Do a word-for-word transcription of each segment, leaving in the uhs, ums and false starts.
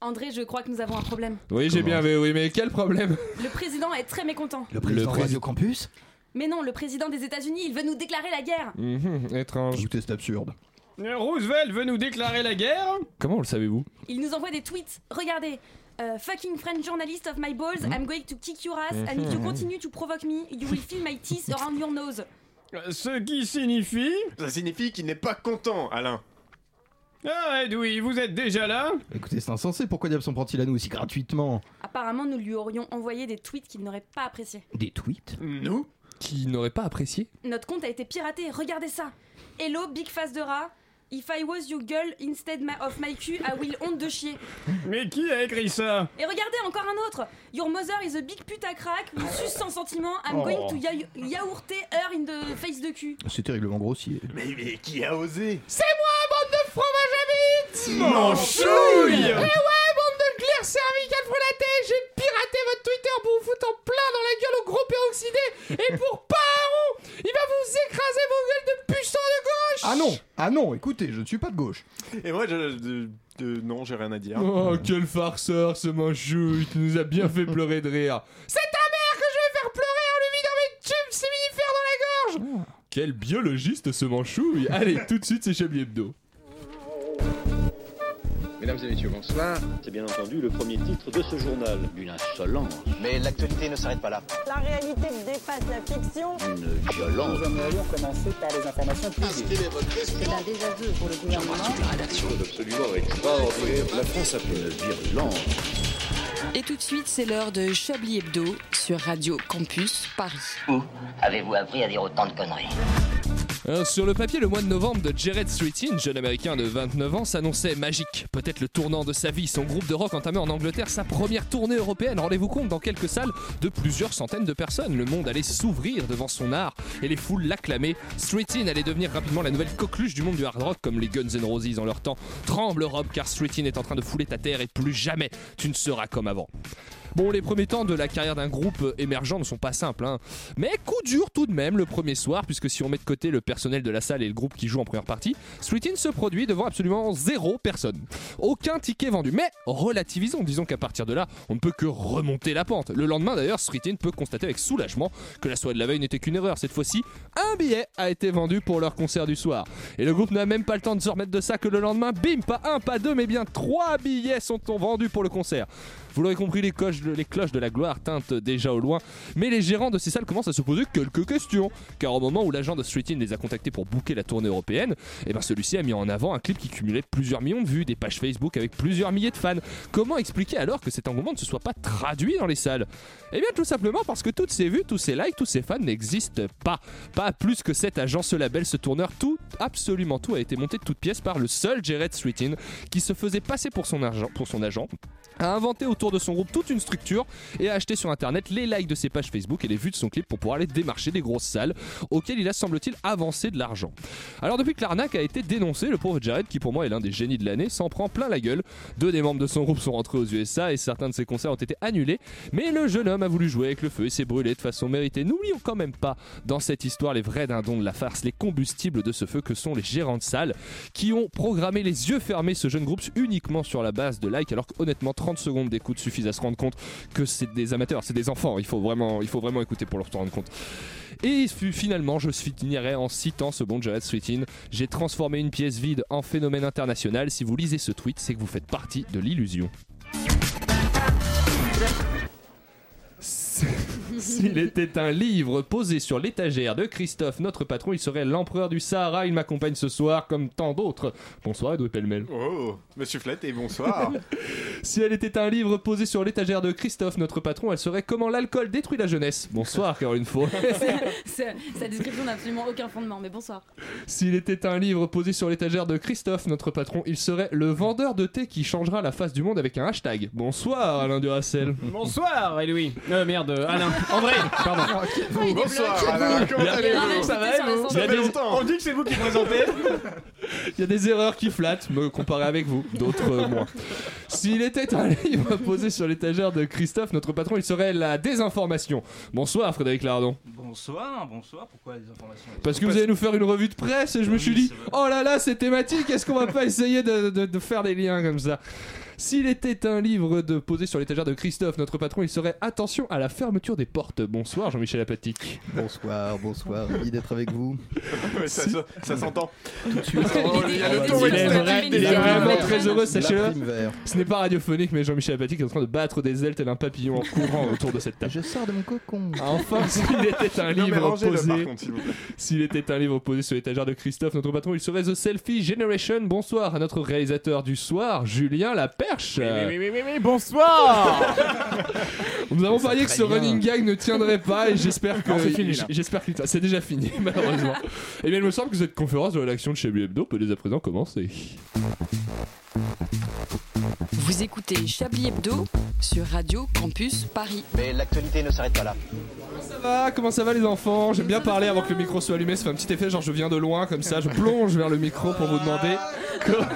André, je crois que nous avons un problème. Oui, j'ai Comment bien, mais, oui, mais quel problème ? Le président est très mécontent. Le président de Radio Campus ? Mais non, le président des États-Unis, il veut nous déclarer la guerre. Mmh, étrange. Écoutez, c'est absurde. Roosevelt veut nous déclarer la guerre ? Comment le savez-vous ? Il nous envoie des tweets. Regardez. Uh, fucking French journalist of my balls, mmh. I'm going to kick your ass, mmh. and if you continue to provoke me, you will feel my teeth around your nose. Ce qui signifie... Ça signifie qu'il n'est pas content, Alain. Ah, Edwy, vous êtes déjà là ? Écoutez, c'est insensé, pourquoi diable s'en prend-il à nous aussi gratuitement ? Apparemment, nous lui aurions envoyé des tweets qu'il n'aurait pas appréciés. Des tweets ? Nous ? Qu'il n'aurait pas appréciés ? Notre compte a été piraté, regardez ça. Hello, big face de rat. If I was your girl instead of my Q, I will honte de chier. Mais qui a écrit ça ? Et regardez, encore un autre. Your mother is a big pute à crack, you suce sans sentiment, I'm oh. going to ya- yaourter her in the face de cul. C'est terriblement grossier. Mais, mais qui a osé ? C'est moi, bande de fromage à bite ! Mon chouille ! Eh ouais, bande de clairs cervicales frelatées, j'ai piraté votre Twitter pour vous foutre en plein dans la gueule au gros peroxydé, et pour pas un rond, il va vous écraser vos gueules de puissants de gauche. Ah non, ah non, écoutez, je ne suis pas de gauche. Et moi, je, je, je, non, j'ai rien à dire. Oh, quel farceur ce manchouille, tu nous as bien fait pleurer de rire. C'est ta mère que je vais faire pleurer en lui vidant mes tubes séminifères dans la gorge. Oh, quel biologiste ce manchouille. Allez, tout de suite, c'est Chablis Hebdo. Mesdames et messieurs, bonsoir. C'est bien entendu le premier titre de ce journal. Une insolence. Mais l'actualité ne s'arrête pas là. La réalité dépasse la fiction. Une violence. Nous aimerions commencer par les informations privées. C'est un désaveu pour le gouvernement. J'embrasse toute la rédaction. C'est absolument extraordinaire. La France a fait une virulence. Et tout de suite, c'est l'heure de Chablis Hebdo sur Radio Campus Paris. Où avez-vous appris à dire autant de conneries ? Alors, sur le papier, le mois de novembre de Jared Streetin, jeune américain de vingt-neuf ans, s'annonçait magique. Peut-être le tournant de sa vie, son groupe de rock entamait en Angleterre sa première tournée européenne. Rendez-vous compte, dans quelques salles de plusieurs centaines de personnes. Le monde allait s'ouvrir devant son art et les foules l'acclamaient. Streetin allait devenir rapidement la nouvelle coqueluche du monde du hard rock, comme les Guns N'Roses en leur temps. Tremble, Rob, car Streetin est en train de fouler ta terre et plus jamais tu ne seras comme avant. Bon, les premiers temps de la carrière d'un groupe émergent ne sont pas simples, hein. Mais coup dur tout de même le premier soir, puisque si on met de côté le personnel de la salle et le groupe qui joue en première partie, Streetin se produit devant absolument zéro personne. Aucun ticket vendu, mais relativisons, disons qu'à partir de là, on ne peut que remonter la pente. Le lendemain d'ailleurs, Streetin peut constater avec soulagement que la soirée de la veille n'était qu'une erreur. Cette fois-ci, un billet a été vendu pour leur concert du soir. Et le groupe n'a même pas le temps de se remettre de ça que le lendemain, bim, pas un, pas deux, mais bien trois billets sont vendus pour le concert. Vous l'aurez compris, les coches les cloches de la gloire teintent déjà au loin, mais les gérants de ces salles commencent à se poser quelques questions, car au moment où l'agent de Streetin les a contactés pour booker la tournée européenne, et ben celui-ci a mis en avant un clip qui cumulait plusieurs millions de vues, des pages Facebook avec plusieurs milliers de fans. Comment expliquer alors que cet engouement ne se soit pas traduit dans les salles ? Eh bien tout simplement parce que toutes ces vues, tous ces likes, tous ces fans n'existent pas. Pas plus que cet agent, ce label, ce tourneur, tout, absolument tout a été monté de toutes pièces par le seul Jared Streetin, qui se faisait passer pour son agent, pour son agent, a inventé autour de son groupe toute une structure et a acheté sur internet les likes de ses pages Facebook et les vues de son clip pour pouvoir aller démarcher des grosses salles auxquelles il a, semble-t-il, avancé de l'argent. Alors depuis que l'arnaque a été dénoncée, le pauvre Jared, qui pour moi est l'un des génies de l'année, s'en prend plein la gueule. Deux des membres de son groupe sont rentrés aux U S A et certains de ses concerts ont été annulés, mais le jeune homme a voulu jouer avec le feu et s'est brûlé de façon méritée. N'oublions quand même pas dans cette histoire les vrais dindons de la farce, les combustibles de ce feu que sont les gérants de salles qui ont programmé les yeux fermés ce jeune groupe uniquement sur la base de likes, alors qu'honnêtement trente secondes d'écoute suffisent à se rendre compte que c'est des amateurs, c'est des enfants, il faut vraiment, il faut vraiment écouter pour leur rendre compte. Et finalement, je finirai en citant ce bon Jared Streetin. J'ai transformé une pièce vide en phénomène international. Si vous lisez ce tweet, c'est que vous faites partie de l'illusion. S'il était un livre posé sur l'étagère de Christophe, notre patron, il serait l'empereur du Sahara. Il m'accompagne ce soir comme tant d'autres. Bonsoir, Edwy Plenel. Oh, monsieur Flatté, bonsoir. Si elle était un livre posé sur l'étagère de Christophe, notre patron, elle serait Comment l'alcool détruit la jeunesse. Bonsoir, Caroline Fau. Sa description n'a absolument aucun fondement, mais bonsoir. S'il était un livre posé sur l'étagère de Christophe, notre patron, il serait le vendeur de thé qui changera la face du monde avec un hashtag. Bonsoir, Alain Duracel. Bonsoir, Edwy. Euh, merde, Alain. André, pardon. Oh, bonsoir, Alain, comment allez-vous ? Ça va, vous ? Ça fait longtemps. On dit que c'est vous qui présentez. Il y a des erreurs qui flattent, me comparer avec vous, d'autres euh, moins. S'il était un livre posé sur l'étagère de Christophe, notre patron, il serait la désinformation. Bonsoir, Frédéric Lardon. Bonsoir, bonsoir. Pourquoi la désinformation ? Parce que vous allez nous faire une revue de presse et je oui, me suis dit, oh là là, c'est thématique, est-ce qu'on va pas essayer de, de, de faire des liens comme ça ? S'il était un livre de posé sur l'étagère de Christophe, notre patron, il serait attention à la fermeture des portes. Bonsoir Jean-Michel Apathique. Bonsoir, bonsoir, ravi d'être avec vous. Ouais, ça, si... ça, ça s'entend. Tout de suite. Oh, il, y a le tour il, il est, vrai, il est vraiment très heureux, sachez-le. Ce n'est pas radiophonique, mais Jean-Michel Apathique est en train de battre des ailes tel un papillon en courant autour de cette table. Je sors de mon cocon. Enfin, s'il était un livre posé, s'il était un livre posé sur l'étagère de Christophe, notre patron, il serait The Selfie Generation. Bonsoir à notre réalisateur du soir, Julien Laperche. Oui, oui, oui, oui, bonsoir. Nous avons parié que ce bien. running gag ne tiendrait pas et j'espère que non, c'est fini, j'espère que c'est déjà fini malheureusement. Et bien il me semble que cette conférence de rédaction de Chablis Hebdo peut dès à présent commencer. Vous écoutez Chablis Hebdo sur Radio Campus Paris. Mais l'actualité ne s'arrête pas là. Comment ça va ? Comment ça va les enfants ? J'aime bien parler avant que le micro soit allumé, ça fait un petit effet genre je viens de loin comme ça, je plonge vers le micro pour vous demander comment...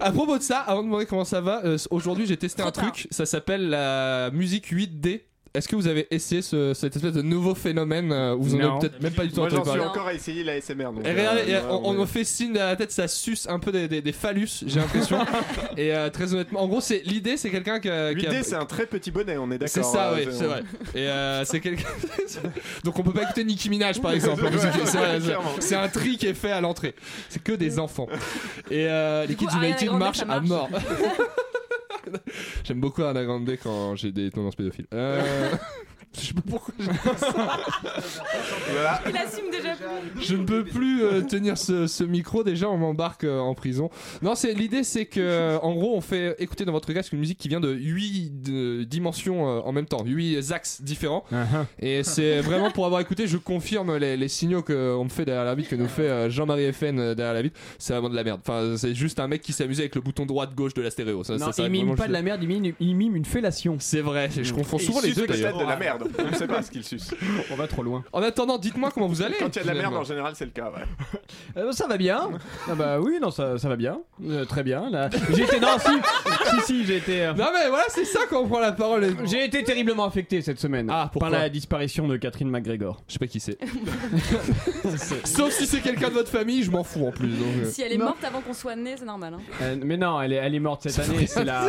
À propos de ça, avant de demander comment ça va, euh, aujourd'hui j'ai testé Trop un tard. truc, ça s'appelle la musique huit D. Est-ce que vous avez essayé ce, cette espèce de nouveau phénomène euh, où vous non. en avez peut-être même pas du tout entendu parler? Moi j'en suis encore à essayer la S M R. Donc, et regardez, euh, on, on, on me fait signe à la tête, ça suce un peu des, des, des phallus, j'ai l'impression. Et euh, très honnêtement, en gros, c'est, l'idée c'est quelqu'un qui a. L'idée qui a... c'est un très petit bonnet, on est d'accord. C'est ça, euh, oui, c'est, c'est vrai. Et euh, c'est quelqu'un. Donc on peut pas écouter Nicki Minaj par exemple. ouais, c'est, ouais, c'est, c'est un tri qui est fait à l'entrée. C'est que des enfants. Et euh, les Kids United marchent à mort. J'aime beaucoup Ariana Grande quand j'ai des tendances pédophiles. Euh... Je sais pas pourquoi j'ai fait ça. Voilà. Il assume déjà plus. Je ne peux plus euh, tenir ce, ce micro. Déjà, on m'embarque euh, en prison. Non, c'est, l'idée, c'est que, en gros, on fait écouter dans votre casque une musique qui vient de huit dimensions euh, en même temps, huit axes différents. Uh-huh. Et c'est vraiment pour avoir écouté, je confirme les, les signaux qu'on me fait derrière la vitre, que nous fait euh, Jean-Marie F N derrière la vitre. C'est vraiment de la merde. Enfin, c'est juste un mec qui s'amusait avec le bouton droite-gauche de la stéréo. Ça, non, ça, il mime pas de la merde, il mime, il mime une fellation. C'est vrai, je confonds souvent les deux d'ailleurs. De la merde. On ne sait pas ce qu'il suce. On va trop loin. En attendant, dites-moi comment vous allez. Quand il y a de la merde, en général, c'est le cas. Ouais. Euh, ça va bien. Ah bah oui, non, ça, ça va bien. Euh, très bien. Là, j'ai été non, si, si, si, j'ai été. Euh... Non mais voilà, c'est ça quand on prend la parole. Et... J'ai été terriblement affecté cette semaine ah, par la disparition de Catherine MacGregor. Je sais pas qui c'est. Sauf si c'est quelqu'un de votre famille, je m'en fous en plus. Donc, euh... Si elle est morte non. avant qu'on soit né, c'est normal. Hein. Euh, mais non, elle est, elle est morte cette c'est année. C'est la.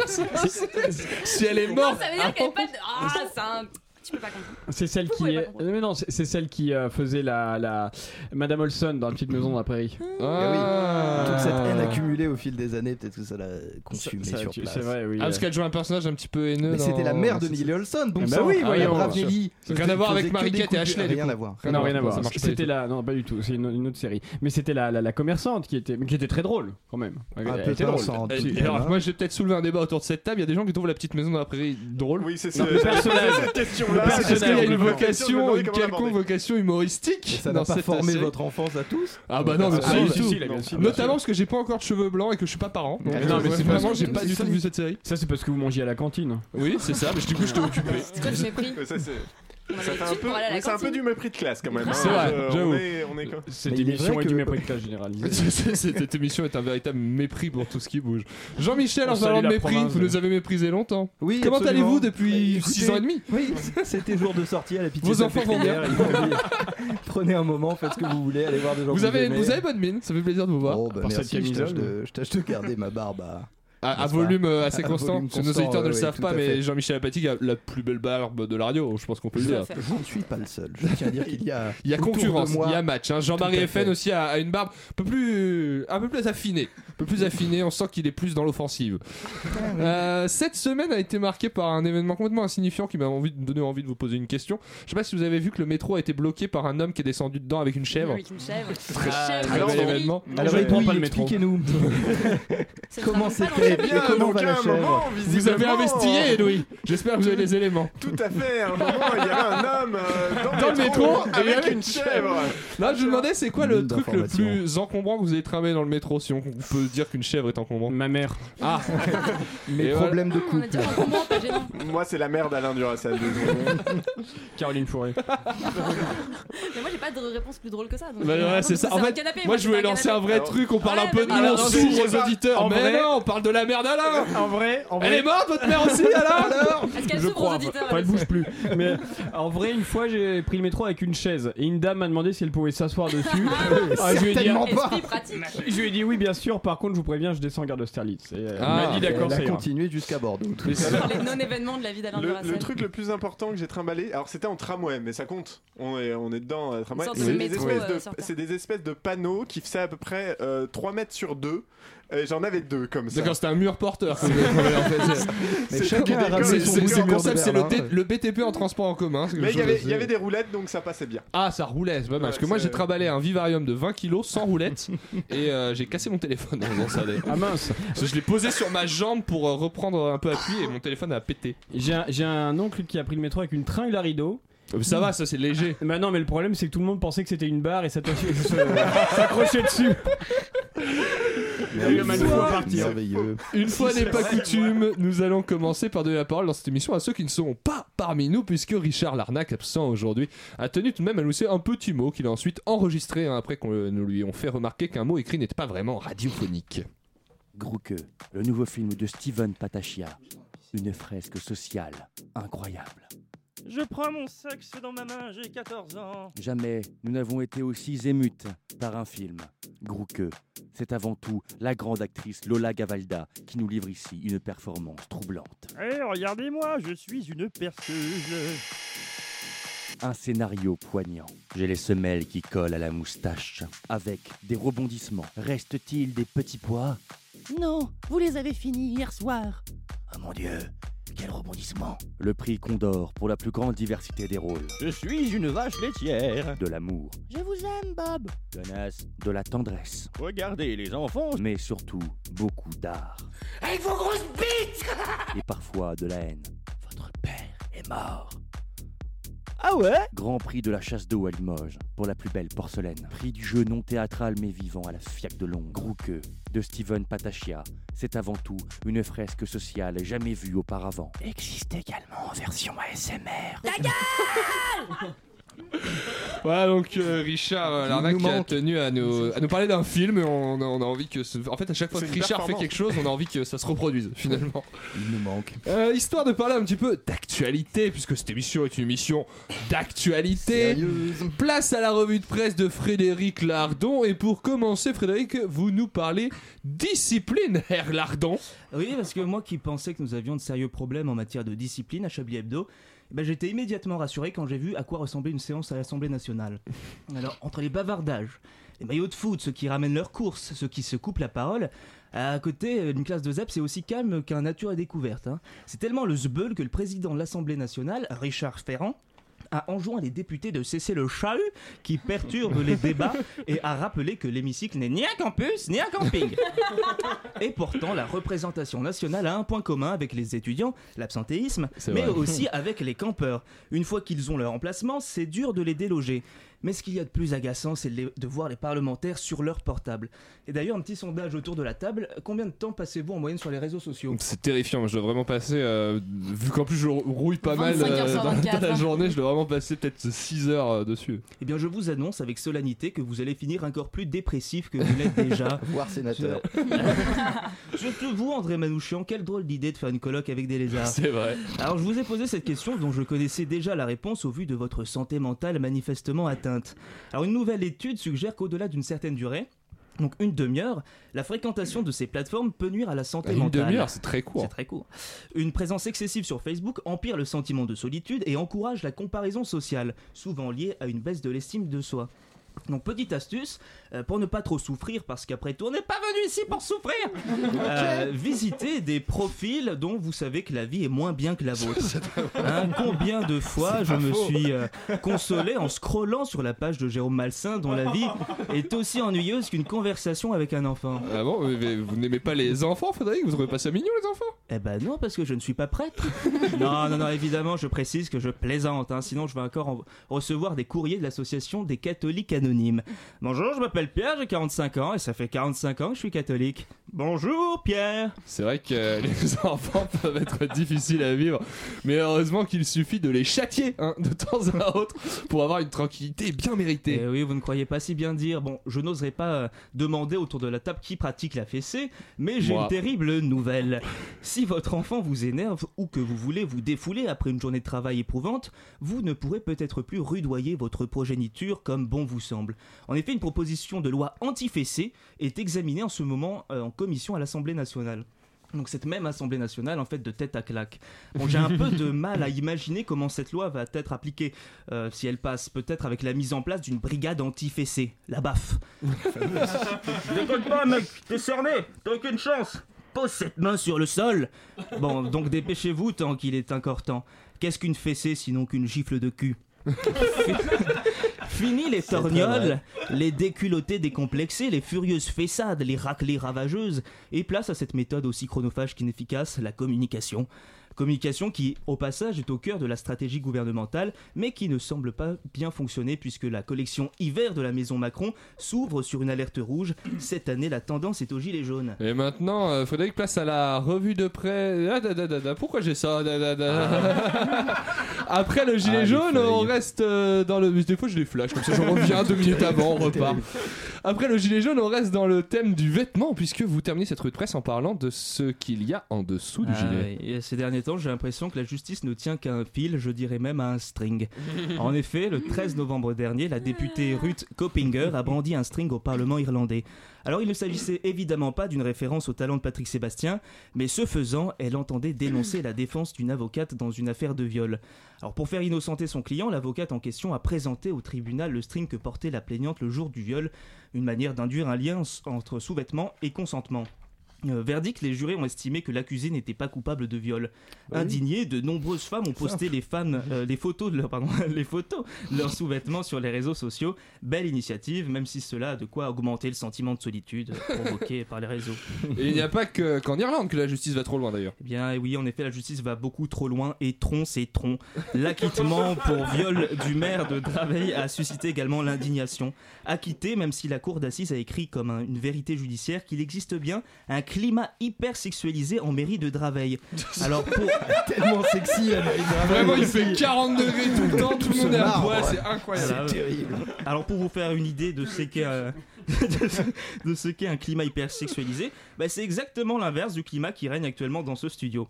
Si elle est morte. Non, ça veut dire qu'elle est pas. Ah, oh, c'est un. Tu peux pas comprendre. C'est celle vous qui, est... mais non, c'est, c'est celle qui euh, faisait la, la Madame Olson dans La petite maison dans la prairie. Ah, oui. Toute cette haine accumulée au fil des années, peut-être que ça l'a consumée ça, ça, sur tu... place. C'est vrai, oui. Ah, parce qu'elle joue un personnage un petit peu haineux. Mais dans... c'était la mère de Nelly Olson, bon sang. Bah oui, voyons. Ah, oui, oui, oui, rien à voir avec Marie-Kate et Ashley. Rien à voir. Non, rien à voir. C'était la, non, pas du tout. C'est une, une autre série. Mais c'était la, la, la commerçante qui était, qui était très drôle quand même. Elle était drôle. Alors moi, j'ai peut-être soulevé un débat autour de cette table. Il y a des gens qui trouvent La petite maison dans la prairie drôle. Oui, c'est ça. Le personnage. Là, parce qu'il y a une vocation, une quelconque vocation humoristique. Ça n'a pas formé assez... votre enfance à tous. Ah bah non, mais ah, si, si, si, bien sûr. Notamment parce que j'ai pas encore de cheveux blancs et que je suis pas parent. Donc non, mais c'est vraiment, j'ai pas du tout vu cette série. Ça, c'est parce que vous mangiez à la cantine. Oui, c'est ça. Mais du coup, je t'ai occupé. C'est quoi le mépris ? Ça c'est. Ça fait un peu, c'est un peu du mépris de classe quand même. C'est vrai, euh, j'avoue. On est, on est quand... Cette émission est, que... est du mépris de classe généralisé. Cette émission est un véritable mépris pour tout ce qui bouge. Jean-Michel, en parlant de mépris, province, vous ouais. nous avez méprisé longtemps. Oui, comment absolument. allez-vous depuis six ans et demi ? Oui, c'était jour de sortie à la pitié. Vos enfants vont bien. Prenez un moment, faites ce que vous voulez, allez voir des gens. Vous, vous avez, vous avez bonne mine, ça fait plaisir de vous voir. Oh, bah merci, je tâche de garder ma barbe à... À, à volume euh, assez à constant, volume constant, nos auditeurs ne euh, le oui, savent pas, mais Jean-Michel Apathique a la plus belle barbe de la radio, je pense qu'on peut le dire. Je ne suis pas le seul, je tiens à dire qu'il y a, il y a concurrence, moi, il y a match. Hein. Jean-Marie F N aussi a, a une barbe un peu plus, un peu plus affinée, un peu plus affinée, on sent qu'il est plus dans l'offensive. Euh, cette semaine a été marquée par un événement complètement insignifiant qui m'a envie, donné envie de vous poser une question. Je ne sais pas si vous avez vu que le métro a été bloqué par un homme qui est descendu dedans avec une chèvre. Avec une chèvre. Très chèvre. Alors, événement. Alors il prend pas le métro. Expliquez-nous. Comment c'est fait? Eh bien, donc à un moment, vous avez investigué, Edwy. J'espère que vous avez les éléments. Tout à fait. À un moment, il y avait un homme euh, dans, dans le métro avec, avec une chèvre. Non, je me demandais, c'est quoi le truc le plus encombrant que vous avez tramé dans le métro, si on peut dire qu'une chèvre est encombrante ? Ma mère. Ah. Mes problèmes de couple. Moi, c'est la mère d'Alain Duracel. Caroline Fau. Mais moi, j'ai pas de réponse plus drôle que ça. Donc bah, ouais, c'est ça. En fait, moi, je voulais lancer un vrai truc. On parle un peu de nous, sourds aux auditeurs. Mais non, on parle de la merde, Alain. En vrai, en vrai... Elle est morte, votre mère aussi, Alain. Alors est-ce qu'elle je crois, enfin, elle bouge plus. Mais en vrai, une fois, j'ai pris le métro avec une chaise et une dame m'a demandé si elle pouvait s'asseoir dessus. Ah, je lui ai dit, pas. Je lui ai dit oui, bien sûr. Par contre, je vous préviens, je descends gare de Sterlitz. Et elle ah, m'a dit d'accord, c'est. Elle a continué jusqu'à Bordeaux. Les non-événements de la vie d'Alain Duracel. Le truc le plus important que j'ai trimballé, alors c'était en tramway, mais ça compte. On est on est dedans. Euh, tramway. C'est, des métro, de, euh, c'est des espèces de panneaux qui faisaient à peu près euh, trois mètres sur deux. Et j'en avais deux comme ça. D'accord, c'était un mur porteur. C'est le concept, c'est le B T P en transport en commun. Mais il y avait des roulettes, donc ça passait bien. Ah, ça roulait, c'est pas mal. Parce que moi j'ai travaillé un vivarium de vingt kilos sans roulette et euh, j'ai cassé mon téléphone. Non, ça allait. Ah mince. Je l'ai posé sur ma jambe pour euh, reprendre un peu appui et mon téléphone a pété. J'ai un, j'ai un oncle qui a pris le métro avec une tringle à rideau. Ça va, ça c'est léger. Bah non, mais le problème c'est que tout le monde pensait que c'était une barre et ça s'accrochait dessus. Une fois, une fois n'est pas coutume, nous allons commencer par donner la parole dans cette émission à ceux qui ne seront pas parmi nous, puisque Richard Larnac, absent aujourd'hui, a tenu tout de même à nous laisser un petit mot qu'il a ensuite enregistré hein, après qu'on le, nous lui ont fait remarquer qu'un mot écrit n'était pas vraiment radiophonique. Grouqueux, le nouveau film de Steven Patachia, une fresque sociale incroyable. Je prends mon sexe dans ma main, j'ai quatorze ans. Jamais nous n'avons été aussi émutes par un film. Grouqueux, c'est avant tout la grande actrice Lola Gavalda qui nous livre ici une performance troublante. Hé, hey, regardez-moi, je suis une perceuse. Un scénario poignant. J'ai les semelles qui collent à la moustache. Avec des rebondissements. Reste-t-il des petits pois ? Non, vous les avez finis hier soir. Oh mon Dieu ! Quel rebondissement! Le prix Condor pour la plus grande diversité des rôles. Je suis une vache laitière. De l'amour. Je vous aime, Bob. Connasse. De la tendresse. Regardez les enfants. Mais surtout, beaucoup d'art. Avec vos grosses bites. Et parfois de la haine. Votre père est mort. Ah ouais? Grand prix de la chasse d'eau à Limoges, pour la plus belle porcelaine. Prix du jeu non théâtral mais vivant à la F I A C de Londres. Grouqueux, de Steven Patachia, c'est avant tout une fresque sociale jamais vue auparavant. Existe également en version A S M R. Ta gueule. Voilà donc euh, Richard euh, Larnac qui a tenu à nous, à nous parler d'un film et on, on a envie que ce... en fait à chaque fois que Richard fait quelque chose on a envie que ça se reproduise finalement. Il nous manque euh, histoire de parler un petit peu d'actualité puisque cette émission est une émission d'actualité. Sérieuse. Place à la revue de presse de Frédéric Lardon et pour commencer Frédéric vous nous parlez discipline Herr Lardon. Oui parce que moi qui pensais que nous avions de sérieux problèmes en matière de discipline à Chablis Hebdo, ben, j'étais immédiatement rassuré quand j'ai vu à quoi ressemblait une séance à l'Assemblée nationale. Alors, entre les bavardages, les maillots de foot, ceux qui ramènent leurs courses, ceux qui se coupent la parole, à côté, une classe de zèbres, c'est aussi calme qu'un nature à découverte. Hein. C'est tellement le zbeul que le président de l'Assemblée nationale, Richard Ferrand, a enjoint les députés de cesser le chahut qui perturbe les débats et a rappelé que l'hémicycle n'est ni un campus ni un camping. Et pourtant, la représentation nationale a un point commun avec les étudiants, l'absentéisme, c'est mais vrai. Aussi avec les campeurs. Une fois qu'ils ont leur emplacement, c'est dur de les déloger. Mais ce qu'il y a de plus agaçant, c'est de, les, de voir les parlementaires sur leur portable. Et d'ailleurs, un petit sondage autour de la table, combien de temps passez-vous en moyenne sur les réseaux sociaux ? C'est terrifiant, moi je dois vraiment passer, euh, vu qu'en plus je rouille pas mal euh, dans vingt-quatre la journée, je dois vraiment passer peut-être six heures euh, dessus. Eh bien je vous annonce avec solennité que vous allez finir encore plus dépressif que vous l'êtes déjà. Voire sénateur. Surtout vous André Manoukian, quelle drôle d'idée de faire une coloc avec des lézards. C'est vrai. Alors je vous ai posé cette question dont je connaissais déjà la réponse au vu de votre santé mentale manifestement atteinte. Alors une nouvelle étude suggère qu'au-delà d'une certaine durée, donc une demi-heure, la fréquentation de ces plateformes peut nuire à la santé une mentale. Une demi-heure, c'est très court. C'est très court. Une présence excessive sur Facebook empire le sentiment de solitude et encourage la comparaison sociale, souvent liée à une baisse de l'estime de soi. Donc petite astuce, euh, pour ne pas trop souffrir, parce qu'après tout on n'est pas venu ici pour souffrir. euh, Visitez des profils dont vous savez que la vie est moins bien que la vôtre. Hein, combien de fois je me faux. suis euh, consolé en scrollant sur la page de Jérôme Malsain dont la vie est aussi ennuyeuse qu'une conversation avec un enfant. Ah bon, mais vous n'aimez pas les enfants Frédéric, vous trouvez pas ça mignon les enfants ? Eh ben non, parce que je ne suis pas prêtre. Non, non, non, évidemment je précise que je plaisante, hein, sinon je vais encore en recevoir des courriers de l'association des catholiques anonymes. Bonjour, je m'appelle Pierre, j'ai quarante-cinq ans et ça fait quarante-cinq ans que je suis catholique. Bonjour Pierre. C'est vrai que les enfants peuvent être difficiles à vivre, mais heureusement qu'il suffit de les châtier hein, de temps à autre pour avoir une tranquillité bien méritée. Eh oui, vous ne croyez pas si bien dire. Bon, je n'oserais pas demander autour de la table qui pratique la fessée, mais j'ai Moi. une terrible nouvelle. Si votre enfant vous énerve ou que vous voulez vous défouler après une journée de travail éprouvante, vous ne pourrez peut-être plus rudoyer votre progéniture comme bon vous semble. En effet, une proposition de loi anti-fessée est examinée en ce moment euh, en commission à l'Assemblée nationale. Donc cette même Assemblée nationale, en fait, de tête à claque. Bon, j'ai un peu de mal à imaginer comment cette loi va être appliquée, euh, si elle passe, peut-être avec la mise en place d'une brigade anti-fessée, la B A F. N'écoute pas, mec, t'es cerné, t'as aucune chance. Pose cette main sur le sol. Bon, donc dépêchez-vous tant qu'il est encore temps. Qu'est-ce qu'une fessée sinon qu'une gifle de cul? Fini les torgnoles, les déculottés décomplexés, les furieuses fessades, les raclées ravageuses, et place à cette méthode aussi chronophage qu'inefficace, la communication. Communication qui, au passage, est au cœur de la stratégie gouvernementale, mais qui ne semble pas bien fonctionner puisque la collection hiver de la maison Macron s'ouvre sur une alerte rouge. Cette année, la tendance est aux gilets jaunes. Et maintenant, euh, Frédéric, place à la revue de presse. Ah, da, da, da, da. Pourquoi j'ai ça da, da, da. Après le gilet ah, jaune, on reste euh, dans le... Des fois, je les flash, comme ça, je reviens deux minutes avant, on repart. Après le gilet jaune, on reste dans le thème du vêtement, puisque vous terminez cette revue de presse en parlant de ce qu'il y a en dessous du ah, gilet. Et ces derniers temps, j'ai l'impression que la justice ne tient qu'à un fil, je dirais même à un string. En effet, le treize novembre dernier, la députée Ruth Coppinger a brandi un string au Parlement irlandais. Alors il ne s'agissait évidemment pas d'une référence au talent de Patrick Sébastien, mais ce faisant, elle entendait dénoncer la défense d'une avocate dans une affaire de viol. Alors pour faire innocenter son client, l'avocate en question a présenté au tribunal le string que portait la plaignante le jour du viol, une manière d'induire un lien entre sous-vêtements et consentement. Verdict, les jurés ont estimé que l'accusé n'était pas coupable de viol. Oui. Indignés, de nombreuses femmes ont posté les, femmes, euh, les photos de leur, pardon, les photos de leurs sous-vêtements sur les réseaux sociaux. Belle initiative, même si cela a de quoi augmenter le sentiment de solitude provoqué par les réseaux. Et il n'y a pas que, qu'en Irlande que la justice va trop loin d'ailleurs. Eh bien oui, en effet, la justice va beaucoup trop loin et tronc, c'est tronc. L'acquittement pour viol du maire de Draveil a suscité également l'indignation. Acquitté, même si la cour d'assises a écrit comme un, une vérité judiciaire qu'il existe bien un climat hyper sexualisé en mairie de Draveil. Alors pour... tellement sexy la mairie de Draveil. Vraiment il fait quarante degrés tout le temps, tout, tout le monde est à poil, c'est incroyable. C'est terrible. Alors pour vous faire une idée de ce qu'est, euh, de ce, de ce qu'est un climat hyper sexualisé, bah c'est exactement l'inverse du climat qui règne actuellement dans ce studio.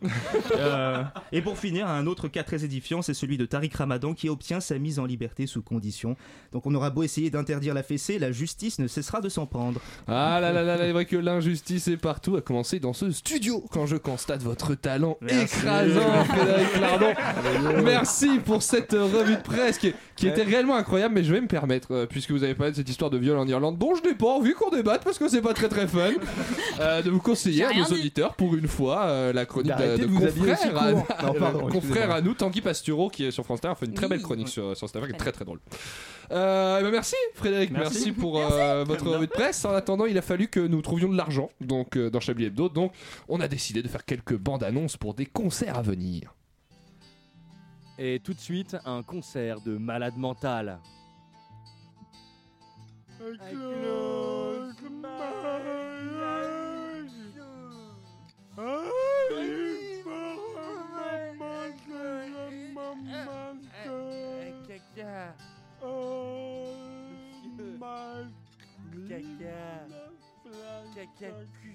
Euh, et pour finir, un autre cas très édifiant, c'est celui de Tariq Ramadan qui obtient sa mise en liberté sous condition. Donc on aura beau essayer d'interdire la fessée, la justice ne cessera de s'en prendre. Ah là là là, c'est vrai que l'injustice est partout. Tout a commencé dans ce studio quand je constate votre talent merci. écrasant Frédéric Lardon. Merci pour cette revue de presse qui, qui était réellement incroyable, mais je vais me permettre euh, puisque vous avez parlé de cette histoire de viol en Irlande dont je n'ai pas envie qu'on débatte parce que c'est pas très très fun euh, de vous conseiller à nos auditeurs pour une fois euh, la chronique de, de, de confrère, à, non, pardon, confrère à nous Tanguy Pastureau qui est sur France Terre a fait une très oui, belle chronique oui. sur, sur cette affaire qui est très très drôle. Euh, ben merci Frédéric, merci, merci pour merci. Euh, votre revue de presse. En attendant, il a fallu que nous trouvions de l'argent donc, euh, dans Chablis Hebdo, donc on a décidé de faire quelques bandes annonces pour des concerts à venir. Et tout de suite, un concert de malade mental. Oh my caca, caca cul.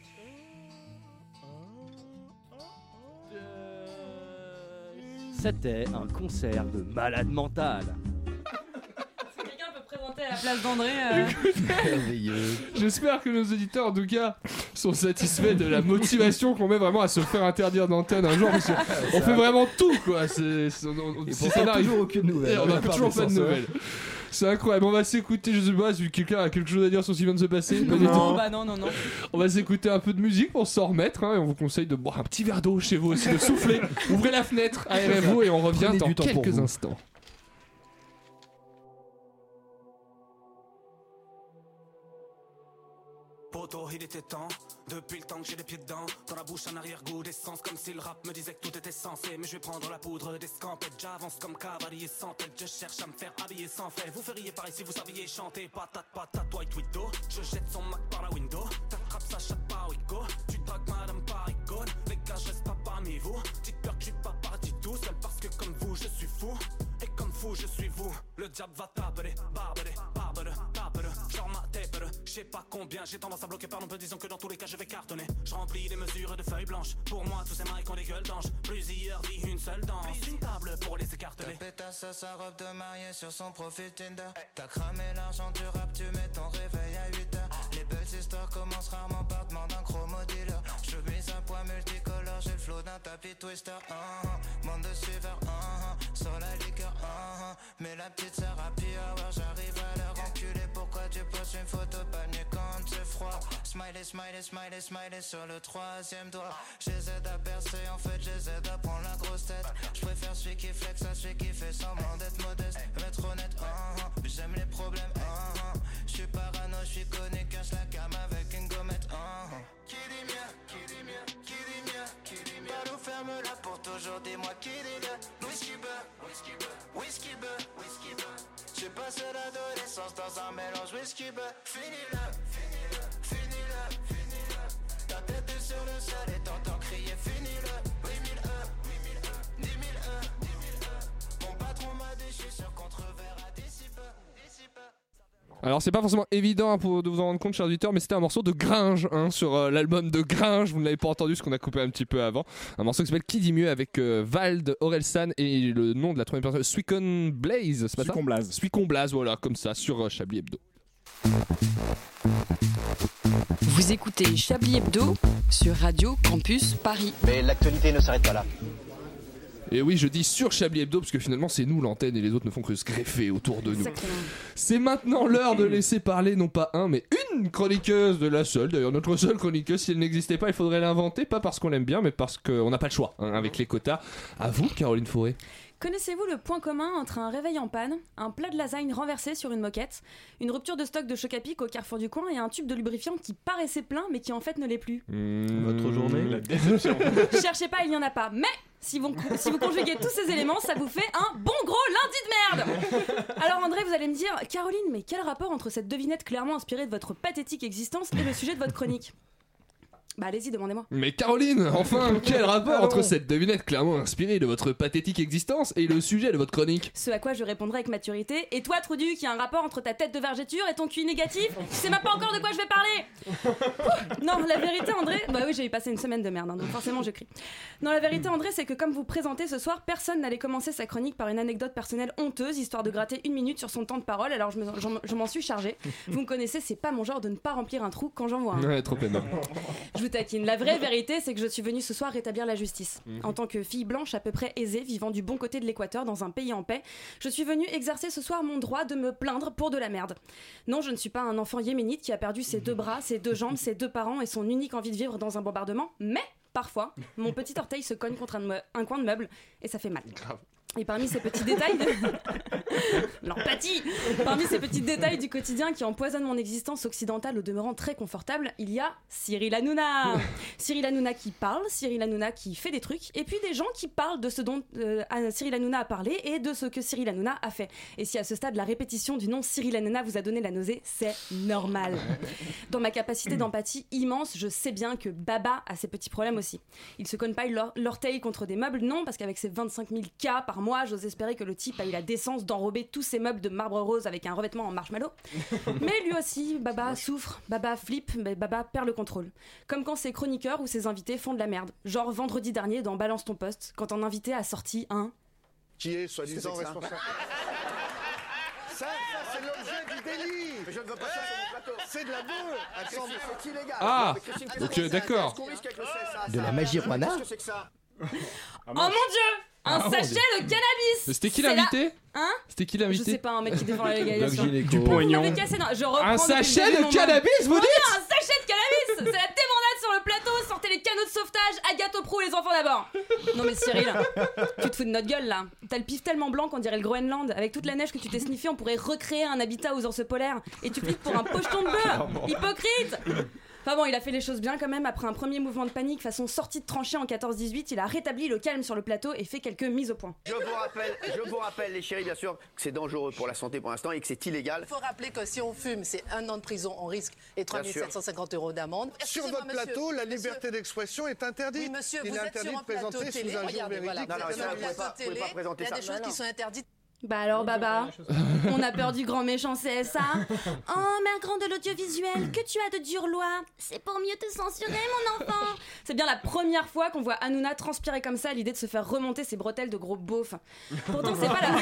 C'était un concert de malade mental. À la place d'André. Euh... J'espère que nos auditeurs, en tout cas, sont satisfaits de la motivation qu'on met vraiment à se faire interdire d'antenne un jour. On fait vraiment tout, quoi. C'est, c'est, on n'a si toujours aucune nouvelle. On n'a toujours pas de nouvelles. C'est incroyable. On va s'écouter, je sais pas si quelqu'un a quelque chose à dire sur ce qui vient de se passer. Non, non. Bah non, non, non. On va s'écouter un peu de musique pour s'en remettre. Hein, et on vous conseille de boire un petit verre d'eau chez vous aussi, de souffler. Ouvrez la fenêtre, aérez-vous et on revient Prenez dans quelques instants. Il était temps, depuis le temps que j'ai les pieds dedans. Dans la bouche un arrière-goût d'essence, comme si le rap me disait que tout était censé. Mais je vais prendre la poudre des scampettes, j'avance comme cavalier sans tête. Je cherche à me faire habiller sans fait. Vous feriez pareil si vous saviez chanter. Patate, patate, white widow. Je jette son Mac par la window. T'attrapes sa chatte par Wico. vous, je suis vous. Le diable va tabeler, babeler, babele, tabele. Genre ma table, je sais pas combien. J'ai tendance à bloquer par nombre, disons que dans tous les cas je vais cartonner. Je remplis les mesures de feuilles blanches. Pour moi tous ces mailles ont des gueules d'ange. Plusieurs dit une seule danse, une table pour les écarteler. Ta pétasse à sa robe de mariée sur son profil Tinder. T'as cramé l'argent du rap, tu mets ton réveil à huit heures. Les belles histoires commencent rarement par demander un chromo dealer. Chemise à poids multicolore, j'ai le flow d'un tapis twister. uh-huh. Monde de suiveurs, uh-huh. sur la liqueur, uh-huh. mais la petite sœur à happy hour, j'arrive à l'heure enculée. Pourquoi tu poses une photo panier quand c'est froid? Smiley, smiley, smiley, smiley sur le troisième doigt. Je les aide à percer, en fait je les aide à prendre la grosse tête. Je préfère celui qui flex à celui qui fait semblant d'être modeste. Mais trop honnête, uh-huh. j'aime les problèmes, uh-huh. je suis parano, je suis connu, cache la cam avec une gommette. uh-huh. Qui dit mien, qui dit mien, qui dit mien, qui dit mien. Balou ferme-la pour toujours, dis-moi qui dit mien. Whisky beurre, whisky beurre, whisky beurre, whisky beurre. J'ai passé l'adolescence dans un mélange whisky beurre. Finis-le, finis-le, finis-le, finis-le. Ta tête est sur le sol et t'entends crier finis-le. huit mille E, dix mille E, dix mille E. Mon patron m'a déchu sur contre-verre à d'ici peu, d'ici peu. Alors c'est pas forcément évident pour de vous en rendre compte, chers auditeurs, mais c'était un morceau de Gringe, hein, sur euh, l'album de Gringe. Vous ne l'avez pas entendu, ce qu'on a coupé un petit peu avant. Un morceau qui s'appelle Qui dit mieux, avec euh, Vald, Orelsan et le nom de la troisième personne, Suicon Blaze, c'est pas ça? Suicon Blaze. Suicon Blaze, voilà, comme ça, sur euh, Chablis Hebdo. Vous écoutez Chablis Hebdo sur Radio Campus Paris. Mais l'actualité ne s'arrête pas là. Et oui, je dis sur Chablis Hebdo parce que finalement c'est nous l'antenne et les autres ne font que se greffer autour de nous. Exactement. C'est maintenant l'heure de laisser parler non pas un mais une chroniqueuse, de la seule d'ailleurs, notre seule chroniqueuse. Si elle n'existait pas, il faudrait l'inventer, pas parce qu'on l'aime bien mais parce qu'on n'a pas le choix, hein, avec les quotas. À vous, Caroline Fauré. Connaissez-vous le point commun entre un réveil en panne, un plat de lasagne renversé sur une moquette, une rupture de stock de Chocapic au carrefour du coin et un tube de lubrifiant qui paraissait plein mais qui en fait ne l'est plus? Mmh, Votre journée, la déception. Cherchez pas, il n'y en a pas. Mais si vous, si vous conjuguez tous ces éléments, ça vous fait un bon gros lundi de merde. Alors André, vous allez me dire, Caroline, mais quel rapport entre cette devinette clairement inspirée de votre pathétique existence et le sujet de votre chronique? Bah allez-y, demandez-moi. Mais Caroline, enfin, quel rapport entre cette devinette clairement inspirée de votre pathétique existence et le sujet de votre chronique? Ce à quoi je répondrai avec maturité. Et toi, Troudu, qui a un rapport entre ta tête de vergeture et ton Q I négatif, tu sais même pas encore de quoi je vais parler. Ouh, non, la vérité, André... Bah oui, j'ai eu passé une semaine de merde, hein, donc forcément je crie. Non, la vérité, André, c'est que comme vous présentez ce soir, personne n'allait commencer sa chronique par une anecdote personnelle honteuse, histoire de gratter une minute sur son temps de parole, alors je, me, je, je m'en suis chargée. Vous me connaissez, c'est pas mon genre de ne pas remplir un trou quand j'en vois un. Ouais, trop énorme. Je vous taquine. La vraie vérité, c'est que je suis venue ce soir rétablir la justice. Mmh. En tant que fille blanche à peu près aisée, vivant du bon côté de l'équateur dans un pays en paix, je suis venue exercer ce soir mon droit de me plaindre pour de la merde. Non, je ne suis pas un enfant yéménite qui a perdu ses deux bras, ses deux jambes, ses deux parents et son unique envie de vivre dans un bombardement, mais parfois, mon petit orteil se cogne contre un, me- un coin de meuble et ça fait mal. Grave. Et parmi ces petits détails de... l'empathie. Parmi ces petits détails du quotidien qui empoisonnent mon existence occidentale au demeurant très confortable, il y a Cyril Hanouna. Cyril Hanouna qui parle, Cyril Hanouna qui fait des trucs, et puis des gens qui parlent de ce dont euh, Cyril Hanouna a parlé et de ce que Cyril Hanouna a fait. Et si à ce stade la répétition du nom Cyril Hanouna vous a donné la nausée, c'est normal. Dans ma capacité d'empathie immense, je sais bien que Baba a ses petits problèmes aussi. Il se cogne pas l'or- l'orteil contre des meubles, non, parce qu'avec ses vingt-cinq mille cas par moi, j'ose espérer que le type a eu la décence d'enrober tous ses meubles de marbre rose avec un revêtement en marshmallow. Mais lui aussi, Baba souffre, Baba flippe, mais Baba perd le contrôle. Comme quand ses chroniqueurs ou ses invités font de la merde. Genre vendredi dernier dans Balance ton poste, quand un invité a sorti un... Qui est soi-disant responsable. Ça, ça, c'est l'objet du délit. Mais je ne veux pas ça sur mon plateau. C'est de la boue. Attends, mais c'est illégal. Ah, ok, d'accord. De la magie rwana. Qu'est-ce que c'est que ça? Oh mon dieu! Un ah, sachet de cannabis. C'était qui l'invité la... Hein C'était qui l'invité Je sais pas, un mec qui défend la légalisation. Du poignon. Un sachet de cannabis, vous dites oh, non, un sachet de cannabis. C'est la débandade sur le plateau. Sortez les canots de sauvetage. Agathe au Proulx, les enfants d'abord. Non mais Cyril, tu te fous de notre gueule là. T'as le pif tellement blanc qu'on dirait le Groenland. Avec toute la neige que tu t'es sniffé, on pourrait recréer un habitat aux ours polaires. Et tu flippes pour un pocheton de bœuf. Hypocrite. Enfin bon, il a fait les choses bien quand même. Après un premier mouvement de panique façon sortie de tranchée en quatorze dix-huit, il a rétabli le calme sur le plateau et fait quelques mises au point. Je vous rappelle, je vous rappelle les chéris, bien sûr, que c'est dangereux pour la santé pour l'instant et que c'est illégal. Il faut rappeler que si on fume, c'est un an de prison en risque et trois mille sept cent cinquante euros d'amende. Excusez-moi, sur votre monsieur, plateau, la liberté monsieur, d'explação est interdite. Oui, monsieur, il vous est êtes interdit sur un plateau de présenter télé. Sous un regardez, voilà, non, non, vous, vous, vous pouvez pas, vous pouvez pas présenter ça. Il y a des choses qui sont interdites. Bah alors, Baba, on a peur du grand méchant C S A. Oh, mère grande de l'audiovisuel, que tu as de dures lois. C'est pour mieux te censurer, mon enfant. C'est bien la première fois qu'on voit Hanouna transpirer comme ça à l'idée de se faire remonter ses bretelles de gros beauf. Pourtant, c'est pas la,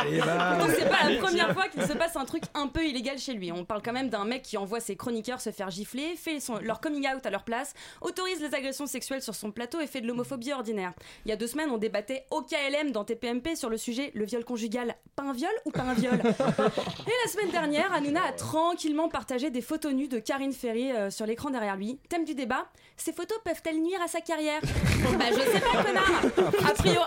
Allez, bah. Pourtant, c'est pas la première fois qu'il se passe un truc un peu illégal chez lui. On parle quand même d'un mec qui envoie ses chroniqueurs se faire gifler, fait son... leur coming out à leur place, autorise les agressions sexuelles sur son plateau et fait de l'homophobie ordinaire. Il y a deux semaines, on débattait au K L M dans T P M P sur le sujet le viol conjugal. Pas un viol ou pas un viol. Et la semaine dernière, Hanouna a tranquillement partagé des photos nues de Karine Ferry euh, sur l'écran derrière lui. Thème du débat, ces photos peuvent-elles nuire à sa carrière? Bah je sais pas, connard. A priori,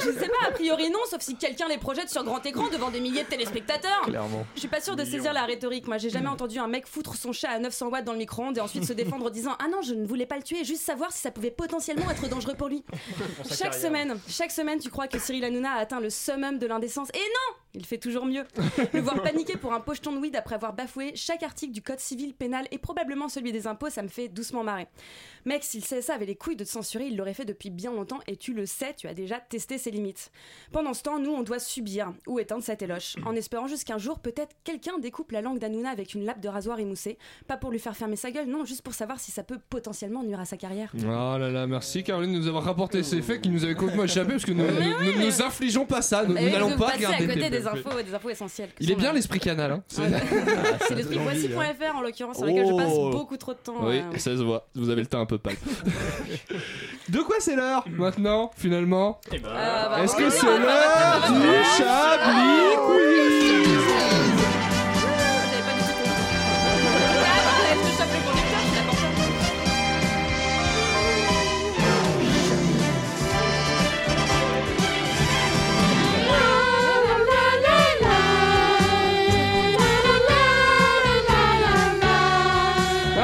je sais pas, a priori non, sauf si quelqu'un les projette sur grand écran devant des milliers de téléspectateurs. Clairement. Je suis pas sûre de saisir la rhétorique. Moi, j'ai jamais entendu un mec foutre son chat à neuf cents watts dans le micro-ondes et ensuite se défendre en disant ah non, je ne voulais pas le tuer, juste savoir si ça pouvait potentiellement être dangereux pour lui. Chaque semaine, chaque semaine, tu crois que Cyril Hanouna a atteint le summum de l'indécence. Et non, il fait toujours mieux. Le voir paniquer pour un pocheton de weed après avoir bafoué chaque article du code civil, pénal et probablement celui des impôts, ça me fait doucement marrer. Mec, si le C S A avait les couilles de te censurer, il l'aurait fait depuis bien longtemps et tu le sais, tu as déjà testé ses limites. Pendant ce temps, nous, on doit subir ou éteindre cette éloche, en espérant juste qu'un jour, peut-être, quelqu'un découpe la langue d'Hanouna avec une lappe de rasoir émoussée. Pas pour lui faire fermer sa gueule, non, juste pour savoir si ça peut potentiellement nuire à sa carrière. Oh là là, merci Caroline de nous avoir rapporté ces faits qui nous avaient complètement échappé parce que nous, nous, oui, nous, mais... nous infligeons pas ça, nous, nous n'allons pas regarder. Des, des, infos, des infos essentielles. Il est bien là. L'esprit canal. Hein. C'est, c'est l'esprit voici point f r en l'occurrence, sur oh. lequel je passe beaucoup trop de temps. Oui, euh... ça se voit. Vous avez le teint un peu pâle. De quoi c'est l'heure maintenant, finalement eh ben... euh, bah, Est-ce que c'est l'heure du Chablis Quiz? J'avais pas dit tout. Ah non, est-ce que je tape le conducteur? Je l'ai pas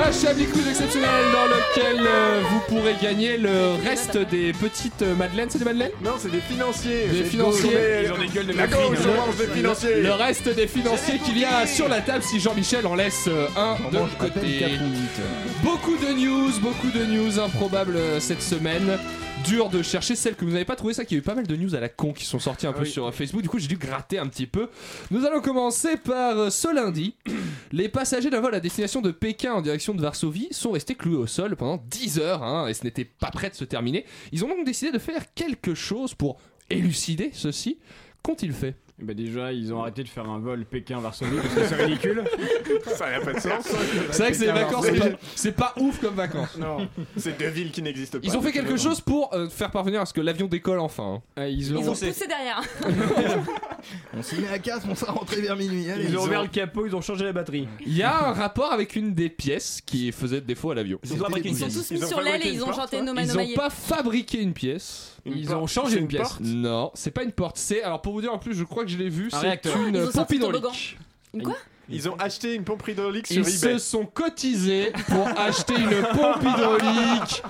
entendu. Chablis Quiz exceptionnel dans lequel euh, vous pourrez gagner le reste des petites euh, madeleines. C'est des madeleines? Non, c'est des financiers. Des financiers. Ils ont des gueules de macron. Le, le reste des financiers qu'il y a sur la table si Jean-Michel en laisse euh, un on de côté. Beaucoup de news, beaucoup de news improbables euh, cette semaine. Dur de chercher celles que vous n'avez pas trouvées, ça qu'il y a eu pas mal de news à la con qui sont sorties un ah peu oui. sur Facebook, du coup j'ai dû gratter un petit peu. Nous allons commencer par ce lundi. Les passagers d'un vol à destination de Pékin en direction de Varsovie sont restés cloués au sol pendant dix heures hein, et ce n'était pas prêt de se terminer. Ils ont donc décidé de faire quelque chose pour élucider ceci. Qu'ont-ils fait ? Et bah déjà, ils ont arrêté de faire un vol Pékin-Varsovie parce que c'est ridicule. Ça n'a pas de sens. C'est vrai que c'est des vacances, c'est pas, c'est pas ouf comme vacances. Non, c'est deux villes qui n'existent pas. Ils ont fait quelque chose pour euh, faire parvenir à ce que l'avion décolle enfin. Hein. Et ils ont, ils ont poussé derrière. On s'y met à quatre, on sera rentré vers minuit. Allez, ils, ils ont ouvert le capot, ils ont changé la batterie. Il y a un rapport avec une des pièces qui faisait défaut à l'avion. Ils, ils, ont, ils sont tous mis sur l'aile et ils ont chanté No Man No Man. Ils n'ont pas fabriqué une pièce. Une ils porte. Ont changé une, une pièce. Non, c'est pas une porte. C'est alors pour vous dire en plus, je crois que je l'ai vu. Un c'est une ah, pompe hydraulique. Une quoi? Ils ont acheté une pompe hydraulique sur eBay. Ils se sont cotisés pour acheter une pompe hydraulique.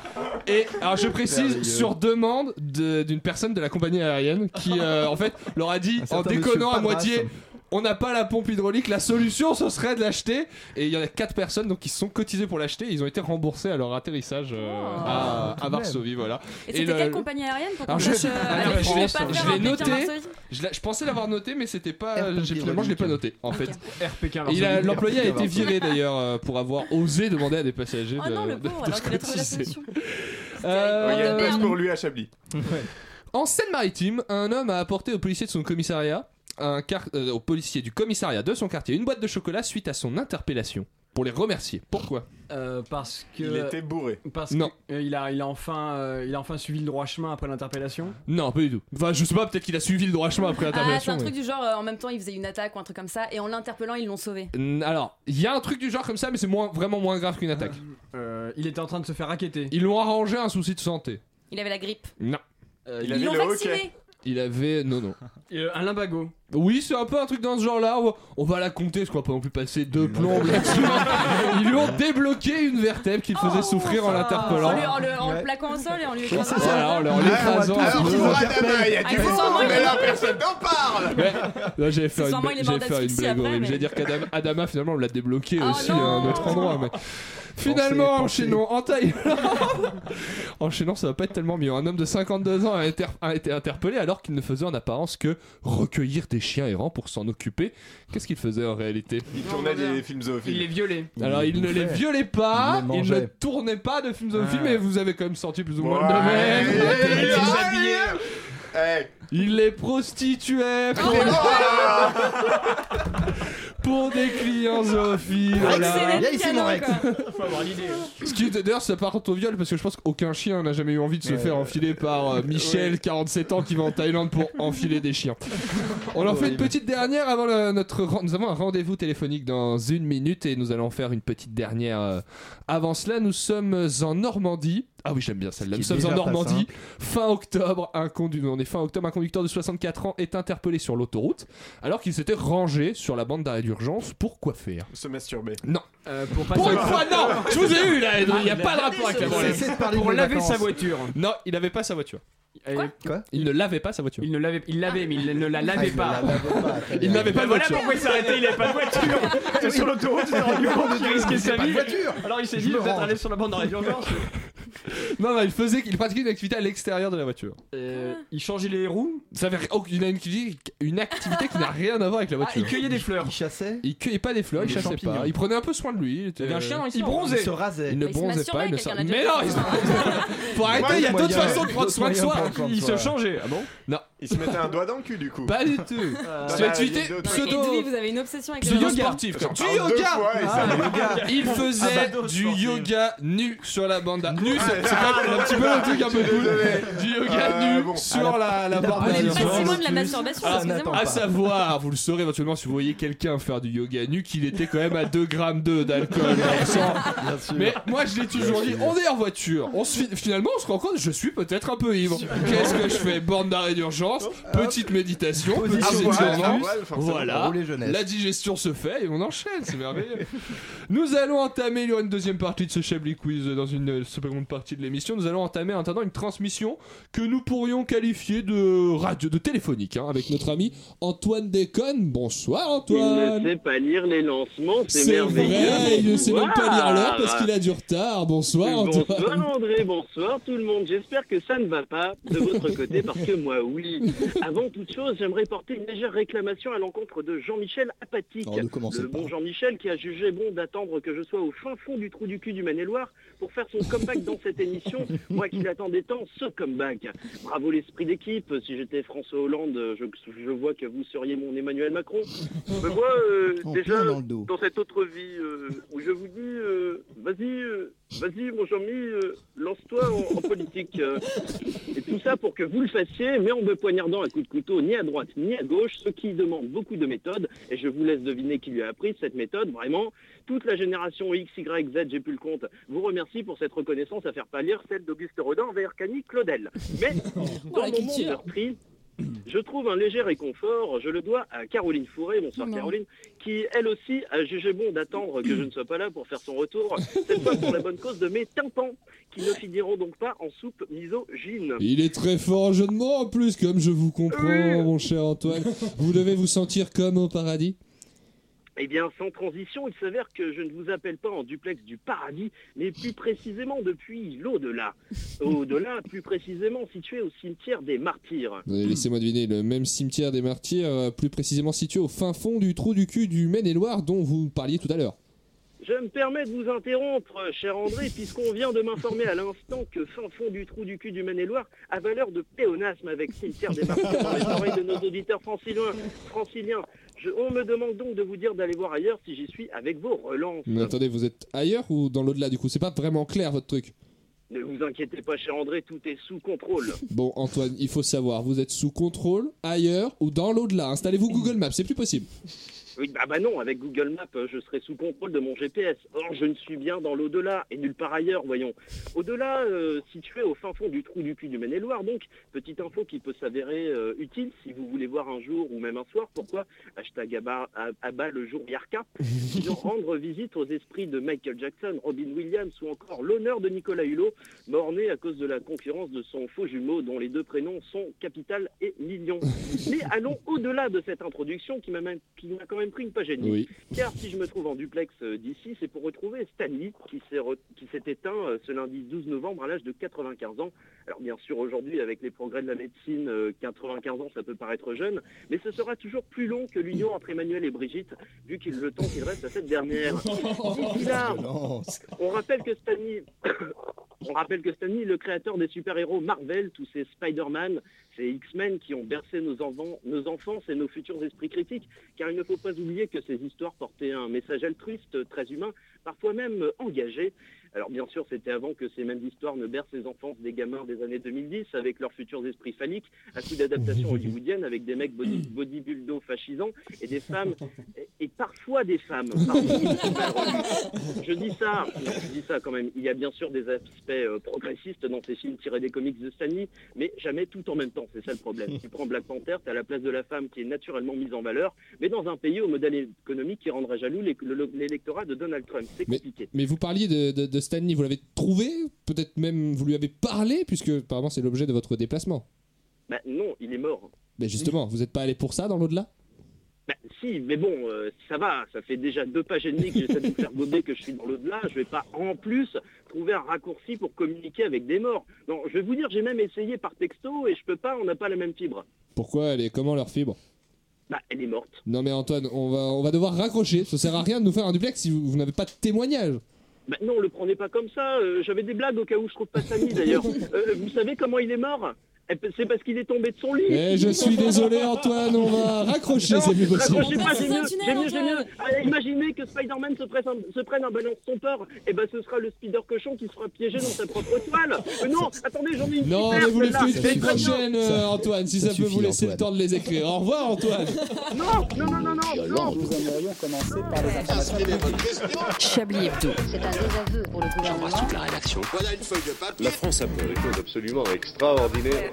Et alors je précise sur demande de, d'une personne de la compagnie aérienne qui euh, en fait leur a dit en déconnant à moitié. On n'a pas la pompe hydraulique, la solution ce serait de l'acheter. Et il y en a quatre personnes donc qui se sont cotisées pour l'acheter et ils ont été remboursés à leur atterrissage euh, oh, à, à Varsovie. Voilà. Et, et c'était le... quelle compagnie aérienne pour qu'on je... sache euh, je, je, pas je l'ai noté, je, la... je pensais l'avoir noté mais c'était pas. J'ai... Finalement je l'ai pas noté en okay. fait. R P K Varsovie. A... L'employé a été viré d'ailleurs euh, pour avoir osé demander à des passagers oh de, non, le de, pauvre, de alors se cotiser. Il y a une place pour lui à Chablis. En Seine-Maritime, un homme a apporté aux policiers de son commissariat Un car- euh, au policier du commissariat de son quartier une boîte de chocolat suite à son interpellation pour les remercier. Pourquoi ? euh, Parce que il était bourré. Parce non. que euh, il a il a enfin euh, il a enfin suivi le droit chemin après l'interpellation. Non, pas du tout. Enfin, je sais pas. Peut-être qu'il a suivi le droit chemin après l'interpellation. Ah, c'est un mais... truc du genre. Euh, en même temps, il faisait une attaque ou un truc comme ça, et en l'interpellant, ils l'ont sauvé. Alors, il y a un truc du genre comme ça, mais c'est moins, vraiment moins grave qu'une attaque. Euh, euh, il était en train de se faire racketter. Ils l'ont arrangé un souci de santé. Il avait la grippe. Non. Euh, il ils l'ont vacciné. Hockey. Il avait... Non, non. Euh, un lumbago. Oui, c'est un peu un truc dans ce genre-là. On va la compter, je crois pas non plus passer deux plombes là-dessus. Ils lui ont débloqué une vertèbre qui le faisait oh, souffrir en l'interpellant. En le, en le ouais. plaquant au sol et en lui écrasant. Voilà, en l'écrasant. Alors, il y a du monde, mais là, personne n'en parle. Mais, là, j'allais faire une, une blague horrible. Mais... J'allais dire qu'Adama, finalement, on l'a débloqué oh aussi à un autre endroit. Mais... Finalement, pensez, enchaînons pensez. en Thaïlande. Enchaînons, ça va pas être tellement mieux. Un homme de cinquante-deux ans a, inter- a été interpellé alors qu'il ne faisait en apparence que recueillir des chiens errants pour s'en occuper. Qu'est-ce qu'il faisait en réalité ? Il tournait des films zoophiles. Il les violait. Alors, il, il ne les violait pas, il, il ne tournait pas de films zoophiles, ah. mais vous avez quand même sorti plus ou moins ouais. le domaine. Il les habillait. Hey. Il les prostituait pour, pour des clients zoophiles. Voilà. Il s'est moré. Faut avoir l'idée. Ce qui d'ailleurs ça part au viol parce que je pense qu'aucun chien n'a jamais eu envie de se euh... faire enfiler par euh, Michel, ouais. quarante-sept ans, qui va en Thaïlande pour enfiler des chiens. On leur fait une petite dernière avant le, notre. Nous avons un rendez-vous téléphonique dans une minute et nous allons faire une petite dernière euh, avant cela. Nous sommes en Normandie. Ah oui, j'aime bien celle-là. Nous sommes en Normandie, fin octobre, un condu- on est fin octobre, un conducteur de soixante-quatre ans est interpellé sur l'autoroute alors qu'il s'était rangé sur la bande d'arrêt d'urgence pour quoi faire ? Se masturber. Non. Euh, pour pas pour une fois, non. Je vous ai eu là, il n'y a pas de rapport avec la bande. Pour laver sa voiture. Non, il n'avait pas sa voiture. Quoi, Quoi il ne lavait pas sa voiture. Il ne lavait, il lavait, mais il ne la lavait ah, pas. Il n'avait pas de voiture. Voilà pourquoi il s'est arrêté. Il n'avait pas de voiture. C'est sur l'autoroute. Il s'est rendu compte de risquer sa vie. Alors il s'est dit peut-être aller sur la bande d'arrêt d'urgence. Non, non, il faisait, il pratiquait une activité à l'extérieur de la voiture. Euh, il changeait les roues. Ça avait, oh, il a une, une activité qui n'a rien à voir avec la voiture. Ah, il cueillait des fleurs. Il chassait. Il cueillait pas des fleurs. Il, il chassait pas. Il prenait un peu soin de lui. Il était il un chien. Il bronzait. Il se rasait. Il ne bronzait pas. Il ne se. Mais non, il se bronzait. Faut arrêter. Il y a d'autres façons de prendre soin de soi. Il se changeait. Ah bon ? Non. Il se mettait un doigt dans le cul du coup. Pas du tout. C'est une activité pseudo. Vous avez une obsession avec le yoga sportif. Du yoga. Il faisait du yoga nu sur la bande. Nu. C'est, c'est ah, un, un petit peu le truc un peu cool du yoga euh, nu bon, sur la, la, la barre de la masturbation. Ah, à savoir, vous le saurez éventuellement si vous voyez quelqu'un faire du yoga nu, qu'il était quand même à deux grammes d'alcool dans le sang. Bien sûr. Mais moi je l'ai toujours dit, on est en voiture, on se, finalement on se rend compte je suis peut-être un peu ivre. Qu'est-ce que je fais ? Borne d'arrêt d'urgence, petite méditation, petit étirement, voilà, la digestion se fait et on enchaîne, c'est merveilleux. Nous allons entamer une deuxième partie de ce Chablis Quiz dans une seconde partie de l'émission, nous allons entamer en attendant une transmission que nous pourrions qualifier de radio, de téléphonique, hein, avec notre ami Antoine Déconne. Bonsoir Antoine. Il ne sait pas lire les lancements, c'est, c'est merveilleux. Vrai, il ne sait même pas lire l'heure parce qu'il a du retard. Bonsoir Antoine. Bonsoir André, bonsoir tout le monde. J'espère que ça ne va pas de votre côté parce que moi oui. Avant toute chose, j'aimerais porter une légère réclamation à l'encontre de Jean-Michel Apathique. Alors, le bon pas. Jean-Michel qui a jugé bon d'attendre que je sois au fin fond du trou du cul du Maine-et-Loire pour faire son comeback dans cette émission, moi qui l'attendais tant, ce comeback. Bravo l'esprit d'équipe, si j'étais François Hollande, je, je vois que vous seriez mon Emmanuel Macron. Mais moi, euh, déjà, dans, dans cette autre vie, euh, où je vous dis, euh, vas-y, euh, vas-y mon Jean-Mi, euh, lance-toi en, en politique. Euh, et tout ça pour que vous le fassiez, mais en me poignardant à coups de couteau, ni à droite, ni à gauche, ce qui demande beaucoup de méthode, et je vous laisse deviner qui lui a appris cette méthode, vraiment, toute la génération X, Y, Z, j'ai plus le compte, vous remercie pour cette reconnaissance à faire pâlir celle d'Auguste Rodin envers Camille Claudel. Mais dans mon monde meurtri, je trouve un léger réconfort, je le dois à Caroline Fourré, bonsoir non. Caroline, qui elle aussi a jugé bon d'attendre que je ne sois pas là pour faire son retour, cette fois pour la bonne cause de mes tympans, qui ne finiront donc pas en soupe misogyne. Il est très fort en jeu de mots en plus, comme je vous comprends oui. mon cher Antoine, vous devez vous sentir comme au paradis. Eh bien, sans transition, il s'avère que je ne vous appelle pas en duplex du paradis, mais plus précisément depuis l'au-delà. Au-delà, plus précisément situé au cimetière des Martyrs. Allez, laissez-moi deviner, le même cimetière des Martyrs, plus précisément situé au fin fond du trou du cul du Maine-et-Loire dont vous parliez tout à l'heure. Je me permets de vous interrompre, cher André, puisqu'on vient de m'informer à l'instant que fin fond du trou du cul du Maine-et-Loire a valeur de pléonasme avec cimetière des Martyrs dans les oreilles de nos auditeurs franciliens. franciliens. Je, on me demande donc de vous dire d'aller voir ailleurs si j'y suis avec vos relances. Mais attendez, vous êtes ailleurs ou dans l'au-delà du coup ? C'est pas vraiment clair votre truc. Ne vous inquiétez pas, cher André, tout est sous contrôle. Bon, Antoine, il faut savoir, vous êtes sous contrôle, ailleurs ou dans l'au-delà ? Installez-vous Google Maps, c'est plus possible. Oui, bah, bah non, avec Google Maps, je serai sous contrôle de mon G P S. Or, je ne suis bien dans l'au-delà et nulle part ailleurs, voyons. Au-delà, euh, situé au fin fond du trou du cul du Maine-et-Loire, donc, petite info qui peut s'avérer euh, utile si vous voulez voir un jour ou même un soir, pourquoi, hashtag Abba, Abba le jour Yarka, rendre visite aux esprits de Michael Jackson, Robin Williams ou encore l'honneur de Nicolas Hulot, mort-né à cause de la concurrence de son faux jumeau dont les deux prénoms sont Capital et Million. Mais allons au-delà de cette introduction qui m'a, même, qui m'a quand même même pris une page et demie. Oui. Car si je me trouve en duplex d'ici, c'est pour retrouver Stan Lee qui s'est, re... qui s'est éteint ce lundi douze novembre à l'âge de quatre-vingt-quinze ans. Alors bien sûr, aujourd'hui, avec les progrès de la médecine, quatre-vingt-quinze ans, ça peut paraître jeune, mais ce sera toujours plus long que l'union entre Emmanuel et Brigitte, vu qu'il le temps qu'il reste à cette dernière. D'ici là, on rappelle que Stan Lee... On rappelle que Stan Lee, le créateur des super-héros Marvel, tous ces Spider-Man, ces X-Men qui ont bercé nos, env- nos enfances et nos futurs esprits critiques, car il ne faut pas oublier que ces histoires portaient un message altruiste, très humain, parfois même engagé. Alors bien sûr, c'était avant que ces mêmes histoires ne bercent les enfances des gamins des années deux mille dix avec leurs futurs esprits phalliques, à coup d'adaptations hollywoodiennes avec des mecs body- bodybuildo fascisants et des femmes, et, et parfois des femmes. Je dis ça, non, je dis ça quand même, il y a bien sûr des aspects progressiste dans ces films tirés des comics de Stan Lee, mais jamais tout en même temps, c'est ça le problème. Tu prends Black Panther, t'as la place de la femme qui est naturellement mise en valeur, mais dans un pays au modèle économique qui rendrait jaloux l'é- l'électorat de Donald Trump. C'est compliqué. Mais, mais vous parliez de, de, de Stan Lee, vous l'avez trouvé, peut-être même vous lui avez parlé, puisque apparemment c'est l'objet de votre déplacement. Bah non, il est mort. Mais justement, vous n'êtes pas allé pour ça dans l'au-delà ? Bah, si, mais bon, euh, ça va, ça fait déjà deux pages et demie que j'essaie de vous faire gober que je suis dans l'au-delà, je vais pas en plus trouver un raccourci pour communiquer avec des morts. Non, je vais vous dire, j'ai même essayé par texto et je peux pas, on n'a pas la même fibre. Pourquoi elle est, comment leur fibre ? Bah, elle est morte. Non mais Antoine, on va, on va devoir raccrocher, ça sert à rien de nous faire un duplex si vous, vous n'avez pas de témoignage. Bah non, le prenez pas comme ça, euh, j'avais des blagues au cas où je trouve pas Samy d'ailleurs. Euh, vous savez comment il est mort ? C'est parce qu'il est tombé de son lit. Eh, je suis désolé, Antoine, on va raccrocher, non, c'est plus possible. Raccrochez pas, c'est mieux, c'est mieux, c'est mieux. Allez, imaginez que Spider-Man se, presse un, se prenne un balance trompeur, et ben ce sera le Spider-Cochon qui sera piégé dans sa propre toile. Mais non, attendez, j'en ai une non, super. Non, mais vous les tweetez une prochaine, euh, Antoine, si ça, ça, ça peut suffit, vous laisser Antoine. Le temps de les écrire. Au revoir, Antoine. Non, non, non, non, non, non. Nous aimerions commencer par les informations. Chablis Hebdo. C'est un désaveu pour le gouvernement. J'embrasse toute la rédaction. Voilà une feuille de papier. La France a fait des choses absolument extraordinaires.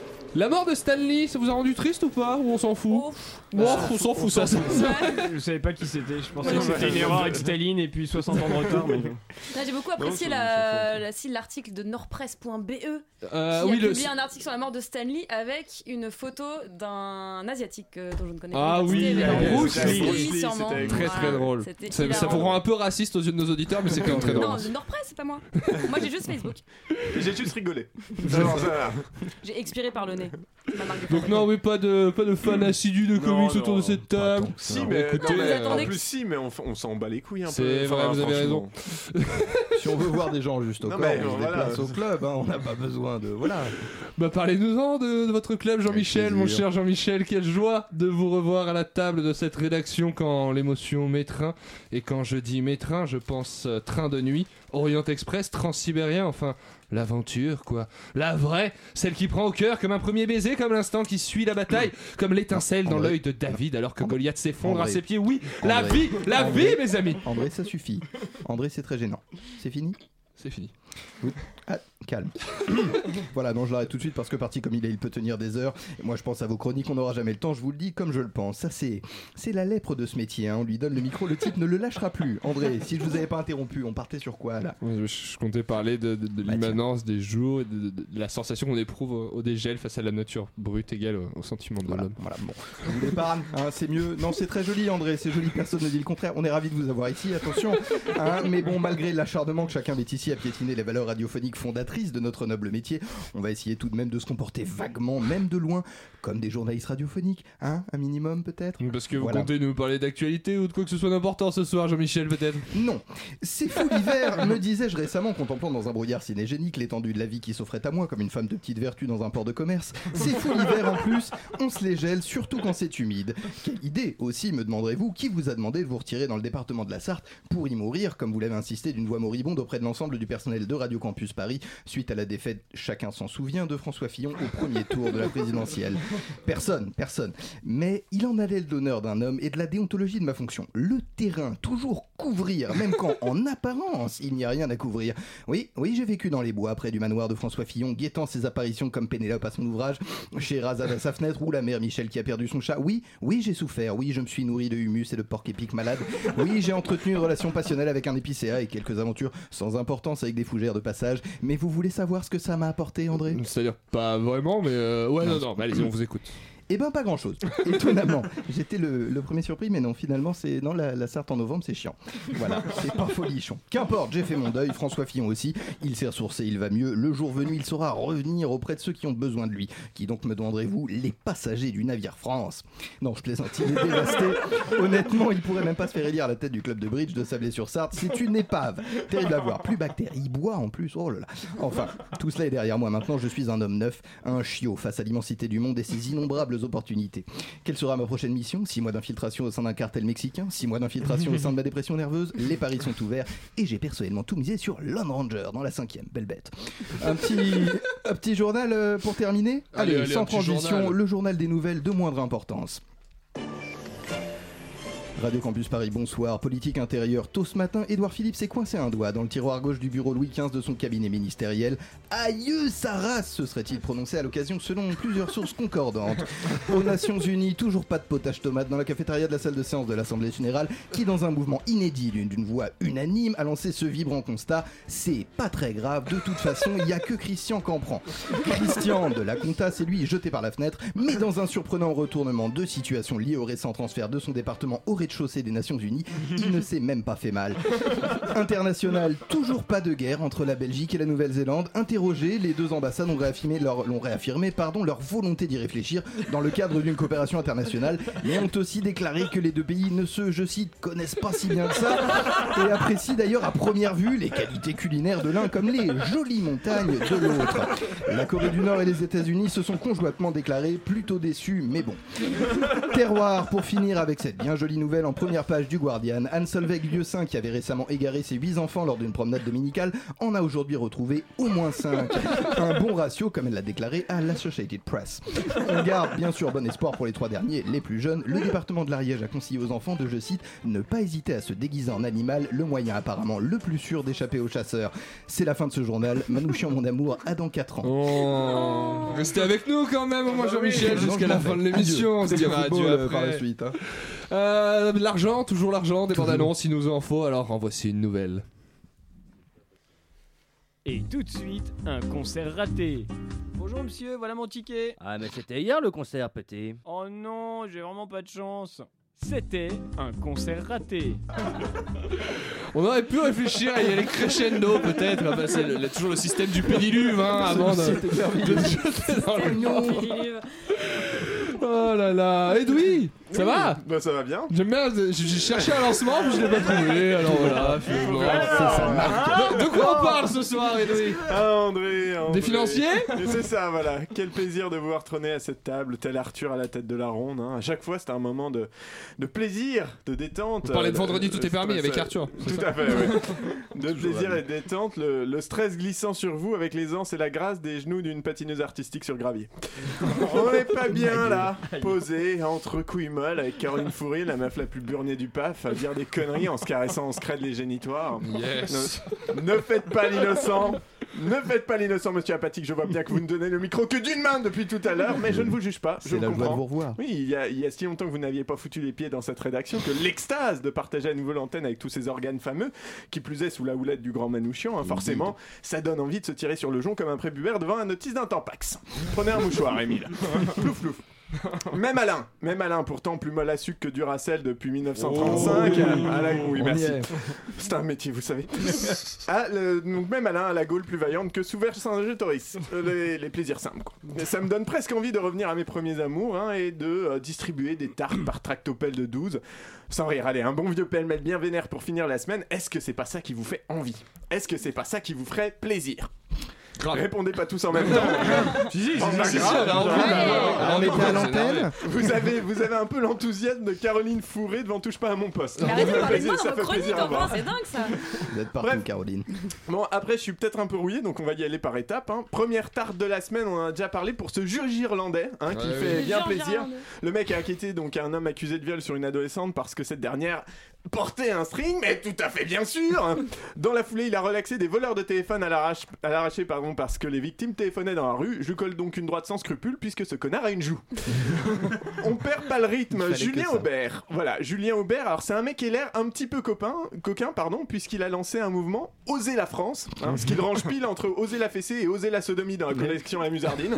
La mort de Stan Lee, ça vous a rendu triste ou pas ? Ou on s'en fout ? Ouf. Ouf, ah, on s'en fout, on ça. S'en fout. Je savais pas qui c'était, je pensais que c'était une erreur avec Staline et puis soixante ans de retard. Mais... Là, j'ai beaucoup apprécié non, la, la, l'article de nordpresse point b e euh, qui oui, a publié le... un article sur la mort de Stan Lee avec une photo d'un asiatique euh, dont je ne connais pas. Ah oui, Bruce Lee, sûrement. C'était très très drôle. Ça vous rend un peu raciste aux yeux de nos auditeurs, mais c'est quand même très drôle. Non, Nordpresse, c'est pas moi. Moi, j'ai juste Facebook. J'ai juste rigolé. J'ai expiré par le nez. Donc non, mais pas de pas de fan assidu de comics autour de cette table. Si, non, mais écoutez, non, mais en plus que... si, mais on, on s'en bat les couilles un c'est peu. C'est vrai, enfin, vous avez raison. Si on veut voir des gens juste au non, corps, on voilà. se déplace au club. Hein, on n'a pas besoin de voilà. Bah parlez-nous-en de, de votre club, Jean-Michel, mon cher Jean-Michel. Quelle joie de vous revoir à la table de cette rédaction quand l'émotion m'étreint. Et quand je dis m'étreint, je pense euh, train de nuit, Orient Express, Transsibérien, enfin. L'aventure, quoi. La vraie, celle qui prend au cœur comme un premier baiser, comme l'instant qui suit la bataille, comme l'étincelle dans André. L'œil de David alors que Goliath s'effondre André. À ses pieds. Oui, André. La vie, la André. Vie, mes amis. André, ça suffit. André, c'est très gênant. C'est fini ? C'est fini. Oui. Ah, calme. Voilà, non, je l'arrête tout de suite parce que parti comme il est, il peut tenir des heures. Et moi, je pense à vos chroniques, on n'aura jamais le temps, je vous le dis comme je le pense. Ça, c'est, c'est la lèpre de ce métier. Hein. On lui donne le micro, le type ne le lâchera plus. André, si je vous avais pas interrompu, on partait sur quoi là ? Je, je comptais parler de, de, de bah, l'immanence tiens. Des jours, et de, de, de, de la sensation qu'on éprouve au, au dégel face à la nature brute égale au, au sentiment de voilà, l'homme. Voilà, bon. Je vous l'épargne, hein, c'est mieux. Non, c'est très joli, André, c'est joli, personne ne dit le contraire. On est ravis de vous avoir ici, attention. Hein, mais bon, malgré l'acharnement que chacun est ici à piétiner les valeurs radiophoniques fondatrices de notre noble métier, on va essayer tout de même de se comporter vaguement, même de loin, comme des journalistes radiophoniques, hein, un minimum peut-être. Parce que vous voilà. comptez nous parler d'actualité ou de quoi que ce soit d'important ce soir, Jean-Michel, peut-être ? Non, c'est fou l'hiver, me disais-je récemment, contemplant dans un brouillard cinégénique l'étendue de la vie qui s'offrait à moi comme une femme de petite vertu dans un port de commerce. C'est fou l'hiver en plus, on se les gèle, surtout quand c'est humide. Quelle idée aussi, me demanderez-vous, qui vous a demandé de vous retirer dans le département de la Sarthe pour y mourir, comme vous l'avez insisté d'une voix moribonde auprès de l'ensemble du personnel de Radio Campus Paris suite à la défaite, chacun s'en souvient, de François Fillon au premier tour de la présidentielle. Personne, personne. Mais il en allait l'honneur d'un homme et de la déontologie de ma fonction. Le terrain, toujours couvrir, même quand en apparence il n'y a rien à couvrir. Oui, oui, j'ai vécu dans les bois près du manoir de François Fillon, guettant ses apparitions comme Pénélope à son ouvrage, chez Razad à sa fenêtre ou la mère Michel qui a perdu son chat. Oui, oui, j'ai souffert. Oui, je me suis nourri de humus et de porc épic malade. Oui, j'ai entretenu une relation passionnelle avec un épicéa et quelques aventures sans importance avec des fougères de passage, mais vous voulez savoir ce que ça m'a apporté, André ? C'est-à-dire pas vraiment, mais euh... ouais, non, non, non. Bah, allez-y, on vous écoute. Eh ben pas grand chose, étonnamment. J'étais le, le premier surpris, mais non, finalement, c'est non, la, la Sarthe en novembre, c'est chiant. Voilà, c'est pas folichon. Qu'importe, j'ai fait mon deuil, François Fillon aussi. Il s'est ressourcé, il va mieux. Le jour venu, il saura revenir auprès de ceux qui ont besoin de lui. Qui donc me demanderez-vous? Les passagers du navire France. Non, je plaisante, il est dévasté. Honnêtement, il pourrait même pas se faire élire à la tête du club de bridge de Sablé-sur-Sarthe. C'est une épave. Terrible à voir, plus bactère. Il boit en plus, oh là là. Enfin, tout cela est derrière moi. Maintenant, je suis un homme neuf, un chiot face à l'immensité du monde et ses innombrables opportunités. Quelle sera ma prochaine mission? Six mois d'infiltration au sein d'un cartel mexicain, six mois d'infiltration au sein de ma dépression nerveuse. Les paris sont ouverts et j'ai personnellement tout misé sur Lone Ranger dans la cinquième, belle bête. Un petit, un petit journal pour terminer. Allez, allez, allez sans transition, journal. Le journal des nouvelles de moindre importance. Radio Campus Paris, bonsoir. Politique intérieure, tôt ce matin, Édouard Philippe s'est coincé un doigt dans le tiroir gauche du bureau Louis quinze de son cabinet ministériel. Aïe, sa race, se serait-il prononcé à l'occasion selon plusieurs sources concordantes. Aux Nations Unies, toujours pas de potage tomate dans la cafétéria de la salle de séance de l'Assemblée Générale, qui dans un mouvement inédit d'une, d'une voix unanime a lancé ce vibrant constat. C'est pas très grave, de toute façon, il n'y a que Christian qu'en prend. Christian de la Conta, c'est lui jeté par la fenêtre, mais dans un surprenant retournement de situation lié au récent transfert de son département au chaussée des Nations Unies, il ne s'est même pas fait mal. International, toujours pas de guerre entre la Belgique et la Nouvelle-Zélande. Interrogés, les deux ambassades ont réaffirmé, leur, l'ont réaffirmé pardon, leur volonté d'y réfléchir dans le cadre d'une coopération internationale, mais ont aussi déclaré que les deux pays ne se, je cite, connaissent pas si bien que ça et apprécient d'ailleurs à première vue les qualités culinaires de l'un comme les jolies montagnes de l'autre. La Corée du Nord et les États-Unis se sont conjointement déclarés plutôt déçus, mais bon. Terroir, pour finir avec cette bien jolie nouvelle en première page du Guardian. Anne Solveig-Lieussin, qui avait récemment égaré ses huit enfants lors d'une promenade dominicale, en a aujourd'hui retrouvé au moins cinq. Un bon ratio, comme elle l'a déclaré à l'Associated Press. On garde bien sûr bon espoir pour les trois derniers, les plus jeunes. Le département de l'Ariège a conseillé aux enfants de, je cite, ne pas hésiter à se déguiser en animal, le moyen apparemment le plus sûr d'échapper aux chasseurs. C'est la fin de ce journal. Manoukian, mon amour, à dans quatre ans. Oh. Restez avec nous quand même, au moins Jean-Michel, oui, jusqu'à la fin de l'émission. Adieu. On se dira adieu après. Par la suite, hein. Euh... L'argent, toujours l'argent, des bandes annonces, il nous en faut, alors en voici une nouvelle. Et tout de suite, un concert raté. Bonjour monsieur, voilà mon ticket. Ah mais c'était hier le concert, petit. Oh non, j'ai vraiment pas de chance. C'était un concert raté. On aurait pu réfléchir à y aller crescendo peut-être. Enfin, c'est le, le, toujours le système du pédiluve hein, avant de, de, de jeter dans le oh là là, Edwy, ça oui. va Bah ça va bien. J'aime bien, j'ai cherché un lancement, mais je l'ai pas trouvé, alors voilà, finalement, c'est ça marque. De, de quoi on parle ce soir, Edwy? Ah André, André, des financiers. Et c'est ça, voilà, quel plaisir de vous voir trôner à cette table, tel Arthur à la tête de la ronde, hein. À chaque fois, c'était un moment de, de plaisir, de détente. Vous parlez de vendredi, tout euh, est permis avec Arthur. Tout ça. À fait, oui. De plaisir et de détente, le, le stress glissant sur vous avec l'aisance et la grâce des genoux d'une patineuse artistique sur gravier. On est pas bien, là. Posé, entre couilles molles, avec Caroline Fau, la meuf la plus burnée du P A F, à dire des conneries en se caressant, on se crède les génitoires. Yes. Ne, ne faites pas l'innocent, ne faites pas l'innocent, monsieur Apathique. Je vois bien que vous ne donnez le micro que d'une main depuis tout à l'heure, mais je ne vous juge pas. Je vous comprends. Oui, il y, a, il y a si longtemps que vous n'aviez pas foutu les pieds dans cette rédaction que l'extase de partager à nouveau l'antenne avec tous ces organes fameux, qui plus est sous la houlette du grand Manoukian, hein, forcément, ça donne envie de se tirer sur le jonc comme un prépubère devant un notice d'un Tampax. Prenez un mouchoir, Émile. Plouf, plouf. Même Alain, même Alain, pourtant plus molle à sucre que Duracel depuis dix-neuf cent trente-cinq. Oh, oui, Alain, oui merci. C'est un métier, vous savez. Ah, le, donc même Alain à la Gaule plus vaillante que Souvert Saint-Gétoris. Les, les plaisirs simples, quoi. Mais ça me donne presque envie de revenir à mes premiers amours hein, et de euh, distribuer des tartes par tractopelle de douze. Sans rire, allez, un bon vieux pêle-mêle bien vénère pour finir la semaine. Est-ce que c'est pas ça qui vous fait envie? Est-ce que c'est pas ça qui vous ferait plaisir? Grave. Répondez pas tous en même temps. Si, si, si, si, si, si, on était à l'antenne. Vous avez, vous avez un peu l'enthousiasme de Caroline Fourré devant Touche pas à mon poste. Arrêtez de parler de moi dans vos chroniques, enfin, c'est dingue ça. Vous êtes partout, Caroline. Bon, après, je suis peut-être un peu rouillé, donc on va y aller par étapes. Hein. Première tarte de la semaine, on en a déjà parlé pour ce juge irlandais hein, qui ouais, fait oui. bien plaisir. Le mec a inquiété donc un homme accusé de viol sur une adolescente parce que cette dernière Porter un string, mais tout à fait bien sûr. Dans la foulée, il a relaxé des voleurs de téléphone à, l'arrache, à l'arraché pardon, parce que les victimes téléphonaient dans la rue. Je colle donc une droite sans scrupule puisque ce connard a une joue. On perd pas le rythme. Julien Aubert. Voilà, Julien Aubert. Alors c'est un mec qui a l'air un petit peu copain, coquin pardon, puisqu'il a lancé un mouvement Oser la France, hein, ce qui le range pile entre Oser la fessée et Oser la sodomie dans la collection La Musardine.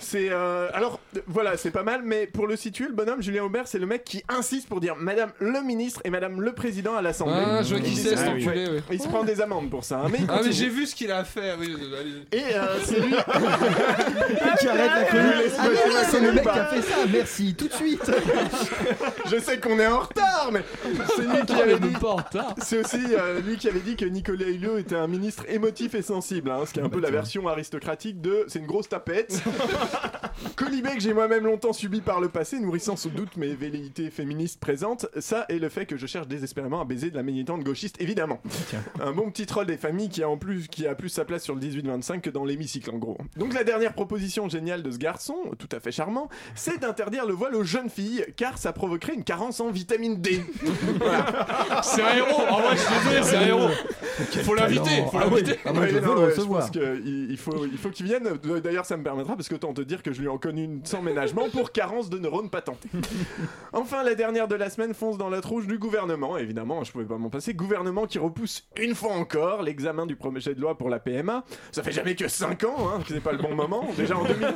C'est euh, alors voilà, c'est pas mal, mais pour le situer, le bonhomme Julien Aubert, c'est le mec qui insiste pour dire Madame le ministre et Madame le président à l'Assemblée. Ah, je vois qui c'est, cet enculé. Oui. Il se prend des amendes pour ça. Hein, mais ah, mais j'ai vu ce qu'il a fait. Oui. Et euh, c'est lui qui arrête la connue. C'est le mec qui a fait ça. Merci, tout de suite. Je sais qu'on est en retard, mais c'est lui qui avait dit. C'est aussi euh, lui qui avait dit que Nicolas Hulot était un ministre émotif et sensible, hein, ce qui est un peu la version aristocratique de c'est une grosse tapette. Colibé que j'ai moi-même longtemps subi par le passé, nourrissant sans doute mes velléités féministes présentes, ça et le fait que je cherche désespérément à baiser de la militante gauchiste, évidemment. Tiens. Un bon petit troll des familles qui a, en plus, qui a plus sa place sur le dix-huit vingt-cinq que dans l'hémicycle, en gros. Donc la dernière proposition géniale de ce garçon, tout à fait charmant, c'est d'interdire le voile aux jeunes filles, car ça provoquerait une carence en vitamine D. Voilà. C'est un héros, en vrai, je te dis, c'est un héros. Faut l'inviter, faut l'inviter. Ah ouais, ah ouais, non, ouais, je pense qu'il il faut, il faut qu'il vienne, d'ailleurs ça me permettra, parce que autant te dire que je lui en connais une sans ménagement pour carence de neurones pas tentés. Enfin, la dernière de la semaine fonce dans la tronche du gouvernement, évidemment, je pouvais pas m'en passer. Gouvernement qui repousse une fois encore l'examen du projet de loi pour la P M A. Ça fait jamais que cinq ans, hein, que c'est pas le bon moment. Déjà en, deux mille...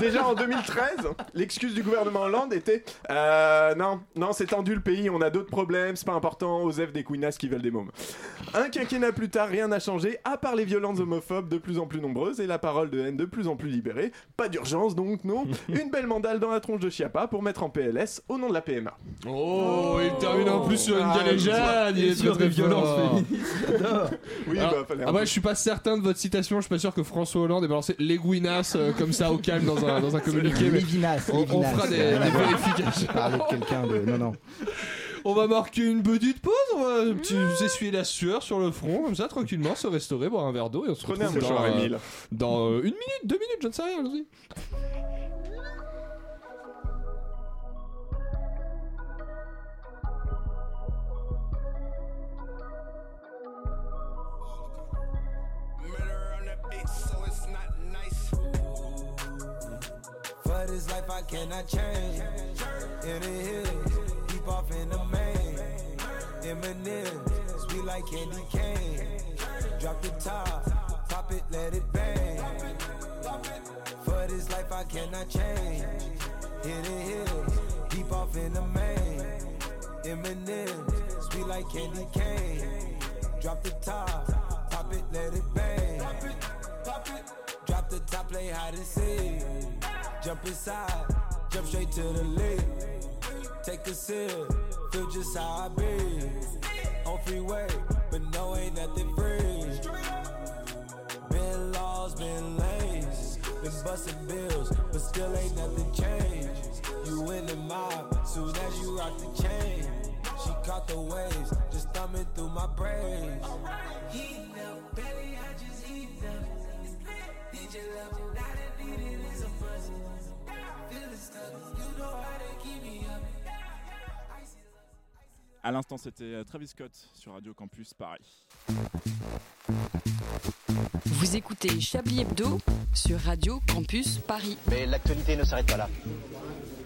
Déjà en deux mille treize, l'excuse du gouvernement Hollande était euh, non, non, c'est tendu le pays, on a d'autres problèmes, c'est pas important, Osef des couinasses qui veulent des mômes. Un quinquennat plus tard, rien n'a changé, à part les violences homophobes de plus en plus nombreuses et la parole de haine de plus en plus libérée. Pas d'urgence donc, non. Une belle mandale dans la tronche de Chiappa pour mettre en P L S au nom de la P M A. Oh, oh il termine en plus sur une ah, galéjade. Il est sur des violences féministes. Oui, alors, bah fallait. Ah bah, je suis pas certain de votre citation. Je suis pas sûr que François Hollande ait balancé les Guinas euh, comme ça au calme dans un dans un communiqué. Les Guinas. On, on fera des, des vérifications. Parler de quelqu'un de non non. On va marquer une petite pause, on va mmh. essuyer la sueur sur le front, comme ça, tranquillement, se restaurer, boire un verre d'eau et on se Prenez retrouve dans, euh, dans euh, une minute, deux minutes, je ne sais rien, allons-y. For this life I cannot change, it is. Off in the main, Eminem, sweet like candy cane. Drop the top, pop it, let it bang. For this life I cannot change. Hit it, hit it, deep off in the main. Eminem, sweet like candy cane. Drop the top, pop it, let it bang. Pop it, pop it. Drop the top, play hide and seek. Jump inside, jump straight to the league. Take a sip, feel just how I be. On freeway, but no, ain't nothing free. Been laws, been lanes, been bustin' bills, but still ain't nothing changed. You in the mob, soon as you rock the chain. She caught the waves, just thumbing through my brains. Heatin' up, belly, I just heatin' up. Need your love, and I done need it as a buzz. Feelin' stuck, you know how to keep me up. À l'instant, c'était Travis Scott sur Radio Campus Paris. Vous écoutez Chablis Hebdo sur Radio Campus Paris. Mais l'actualité ne s'arrête pas là.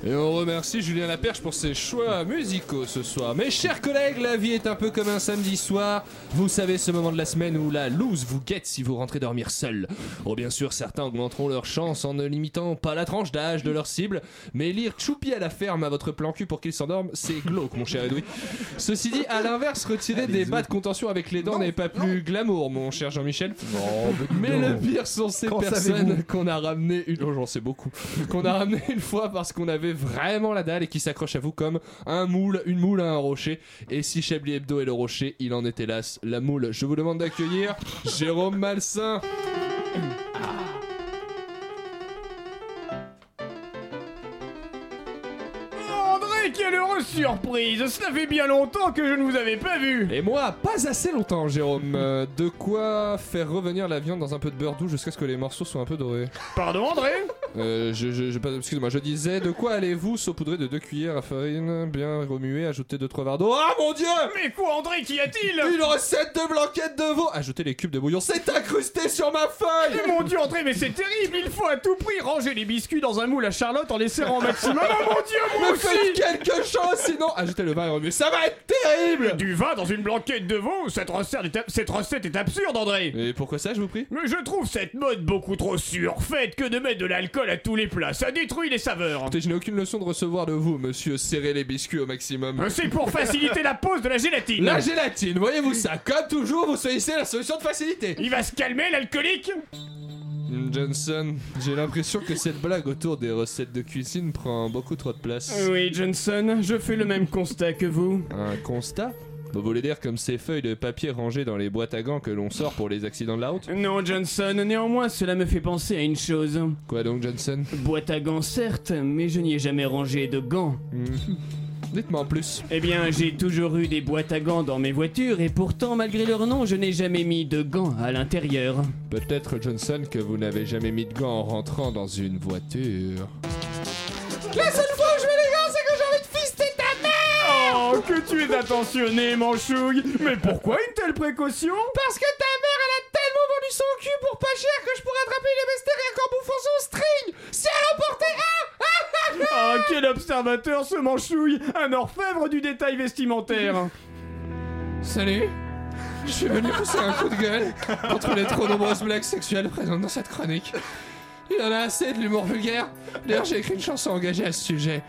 Et on remercie Julien Laperche pour ses choix musicaux ce soir. Mes chers collègues, la vie est un peu comme un samedi soir. Vous savez, ce moment de la semaine où la loose vous guette si vous rentrez dormir seul. Oh, bien sûr, certains augmenteront leur chance en ne limitant pas la tranche d'âge de leur cible. Mais lire Choupi à la ferme à votre plan cul pour qu'il s'endorme, c'est glauque, mon cher Edwy. Ceci dit, à l'inverse, retirer Allez, des bas de contention avec les dents non, n'est pas non. plus glamour, mon cher Jean-Michel. Non, mais non. Le pire sont ces Quand personnes qu'on a ramenées une... Oh, j'en sais beaucoup. Qu'on a ramenées une fois parce qu'on avait vraiment la dalle et qui s'accroche à vous comme un moule, une moule à un rocher. Et si Chablis Hebdo est le rocher, il en est hélas la moule. Je vous demande d'accueillir Jérôme Malsain. Quelle heureuse surprise! Cela fait bien longtemps que je ne vous avais pas vu! Et moi, pas assez longtemps, Jérôme. Euh, de quoi faire revenir la viande dans un peu de beurre doux jusqu'à ce que les morceaux soient un peu dorés. Pardon, André? Euh, je, je, je, excuse-moi, je disais, de quoi allez-vous saupoudrer de deux cuillères à farine bien remuer, ajouter deux trois verres d'eau. Ah mon Dieu! Mais quoi, André, qu'y a-t-il? Une recette de blanquette de veau. Ajouter les cubes de bouillon. C'est incrusté sur ma feuille. Mais mon Dieu, André, mais c'est terrible. Il faut à tout prix ranger les biscuits dans un moule à Charlotte en les serrant au maximum. Ah mon Dieu, moi aussi. Mais faites quelque chose, sinon ajouter le vin et remuer. Ça va être terrible. Du vin dans une blanquette de veau. Cette recette est, ab- cette recette est absurde, André. Et pourquoi ça, je vous prie? Mais je trouve cette mode beaucoup trop surfaite que de mettre de l'alcool à tous les plats. Ça détruit les saveurs. Écoutez, je n'ai aucune leçon de recevoir de vous, monsieur. Serrez les biscuits au maximum. C'est pour faciliter la pose de la gélatine. La gélatine, voyez-vous ça. Comme toujours, vous choisissez la solution de facilité. Il va se calmer, l'alcoolique. Johnson, j'ai l'impression que cette blague autour des recettes de cuisine prend beaucoup trop de place. Oui, Johnson, je fais le même constat que vous. Un constat? Vous voulez dire comme ces feuilles de papier rangées dans les boîtes à gants que l'on sort pour les accidents de la route? Non, Johnson, néanmoins cela me fait penser à une chose. Quoi donc, Johnson? Boîte à gants certes, mais je n'y ai jamais rangé de gants. Mmh. Dites-moi en plus. Eh bien, j'ai toujours eu des boîtes à gants dans mes voitures et pourtant, malgré leur nom, je n'ai jamais mis de gants à l'intérieur. Peut-être, Johnson, que vous n'avez jamais mis de gants en rentrant dans une voiture. La seule fois où je mets les gants, c'est que j'ai envie de fister ta mère! Oh, que tu es attentionné, Manchouille! Mais pourquoi une telle précaution? Parce que ta mère, elle a tellement vendu son cul pour pas cher que je pourrais attraper les bestiaires rien qu'en bouffant son string! Si elle emportait un! Ah, quel observateur, ce Manchouille! Un orfèvre du détail vestimentaire! Salut! Je suis venu pousser un coup de gueule contre les trop nombreuses blagues sexuelles présentes dans cette chronique. Il en a assez de l'humour vulgaire. D'ailleurs, j'ai écrit une chanson engagée à ce sujet.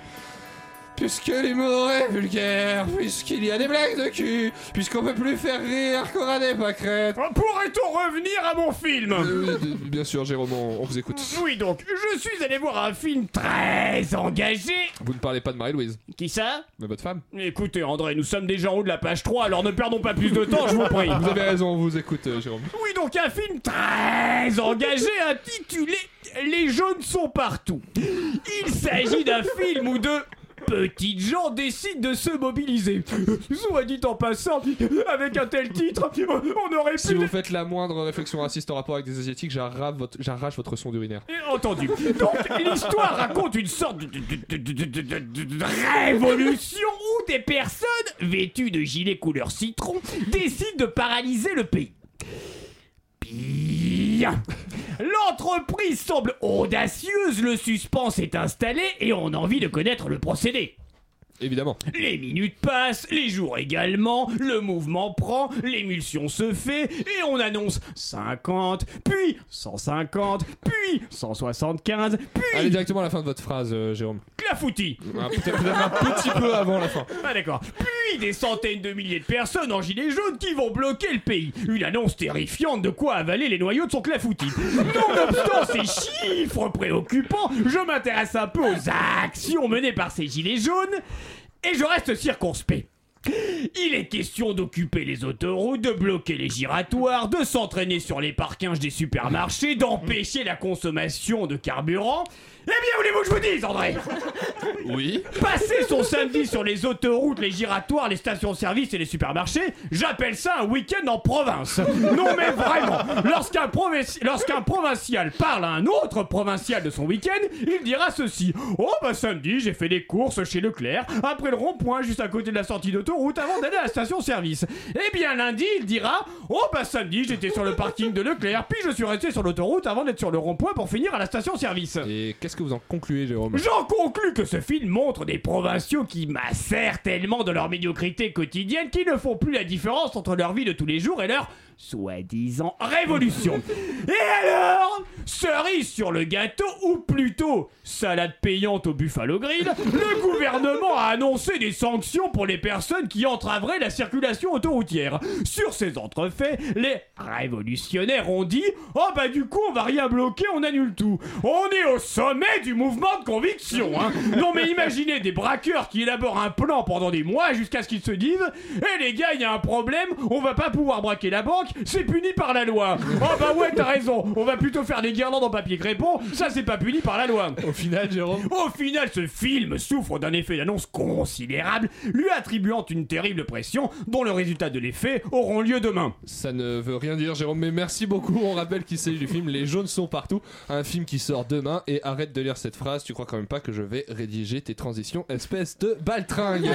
Puisque l'humour est vulgaire, puisqu'il y a des blagues de cul, puisqu'on peut plus faire rire qu'on a des pâquerettes. Pourrait-on revenir à mon film? euh, Bien sûr, Jérôme, on, on vous écoute. Oui, donc, je suis allé voir un film très engagé. Vous ne parlez pas de Marie-Louise. Qui ça? Mais votre femme. Écoutez, André, nous sommes déjà en haut de la page trois, alors ne perdons pas plus de temps, je vous prie. Vous avez raison, on vous écoute, euh, Jérôme. Oui, donc, un film très engagé intitulé Les jaunes sont partout. Il s'agit d'un film où deux petites gens décident de se mobiliser. Soit dit en passant, avec un tel titre, on aurait pu... Si vous faites la moindre réflexion raciste en rapport avec des Asiatiques, j'arrache votre, j'arrache votre sonde urinaire. Entendu. Donc, l'histoire raconte une sorte de, de, de, de, de, de, de révolution où des personnes, vêtues de gilets couleur citron, décident de paralyser le pays. Bien. L'entreprise semble audacieuse, le suspense est installé et on a envie de connaître le procédé. Évidemment. Les minutes passent, les jours également, le mouvement prend, l'émulsion se fait et on annonce cinquante, puis cent cinquante, puis cent soixante-quinze, puis... Allez directement à la fin de votre phrase, euh, Jérôme. Clafoutis. Ah, peut-être un petit peu avant la fin. Ah d'accord. Puis des centaines de milliers de personnes en gilets jaunes qui vont bloquer le pays. Une annonce terrifiante de quoi avaler les noyaux de son clafoutis. Nonobstant ces chiffres préoccupants, je m'intéresse un peu aux actions menées par ces gilets jaunes... Et je reste circonspect. Il est question d'occuper les autoroutes, de bloquer les giratoires, de s'entraîner sur les parkings des supermarchés, d'empêcher la consommation de carburant. Eh bien, voulez-vous que je vous dise, André? Oui. Passer son samedi sur les autoroutes, les giratoires, les stations-service et les supermarchés, j'appelle ça un week-end en province. Non mais vraiment, lorsqu'un, provi- lorsqu'un provincial parle à un autre provincial de son week-end, il dira ceci. Oh bah samedi, j'ai fait des courses chez Leclerc, après le rond-point juste à côté de la sortie d'autoroute avant d'aller à la station-service. Eh bien lundi, il dira. Oh bah samedi, j'étais sur le parking de Leclerc, puis je suis resté sur l'autoroute avant d'être sur le rond-point pour finir à la station-service. Et qu'est-ce que vous en concluez, Jérôme? J'en conclus que ce film montre des provinciaux qui macèrent tellement de leur médiocrité quotidienne qu'ils ne font plus la différence entre leur vie de tous les jours et leur soi-disant révolution. Et alors, cerise sur le gâteau, ou plutôt salade payante au Buffalo Grill, le gouvernement a annoncé des sanctions pour les personnes qui entraveraient la circulation autoroutière. Sur ces entrefaits, les révolutionnaires ont dit « Oh bah du coup on va rien bloquer, on annule tout. On est au sommet du mouvement de conviction. Hein. » Non mais imaginez des braqueurs qui élaborent un plan pendant des mois jusqu'à ce qu'ils se disent « Eh les gars, il y a un problème, on va pas pouvoir braquer la banque, c'est puni par la loi. Oh bah ouais, t'as raison, on va plutôt faire des guirlandes en papier crépon, ça c'est pas puni par la loi. Au final, Jérôme Au final, ce film souffre d'un effet d'annonce considérable, lui attribuant une terrible pression dont le résultat de l'effet auront lieu demain. Ça ne veut rien dire, Jérôme, mais merci beaucoup. On rappelle qu'il s'agit du film Les Jaunes sont partout, un film qui sort demain, et arrête de lire cette phrase, tu crois quand même pas que je vais rédiger tes transitions, espèce de baltringue.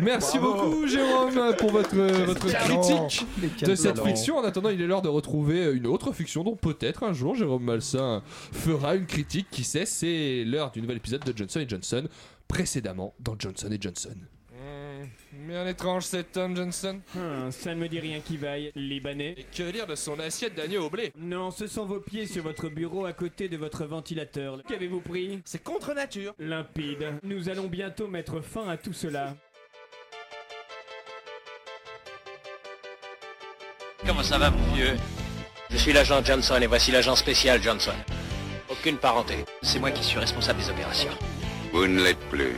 Merci Bravo. beaucoup Jérôme pour votre, votre critique de cette fiction. En attendant, il est l'heure de retrouver une autre fiction dont peut-être un jour Jérôme Malsain fera une critique, qui sait. C'est l'heure du nouvel épisode de Johnson et Johnson, précédemment dans Johnson et Johnson. Bien étrange cet Tom Johnson. Ah, ça ne me dit rien qui vaille, Libanais. Et que lire de son assiette d'agneau au blé? Non, ce sont vos pieds sur votre bureau à côté de votre ventilateur. Qu'avez-vous pris? C'est contre nature. Limpide. Nous allons bientôt mettre fin à tout cela. Comment ça va, mon vieux? Je suis l'agent Johnson et voici l'agent spécial Johnson. Aucune parenté. C'est moi qui suis responsable des opérations. Vous ne l'êtes plus.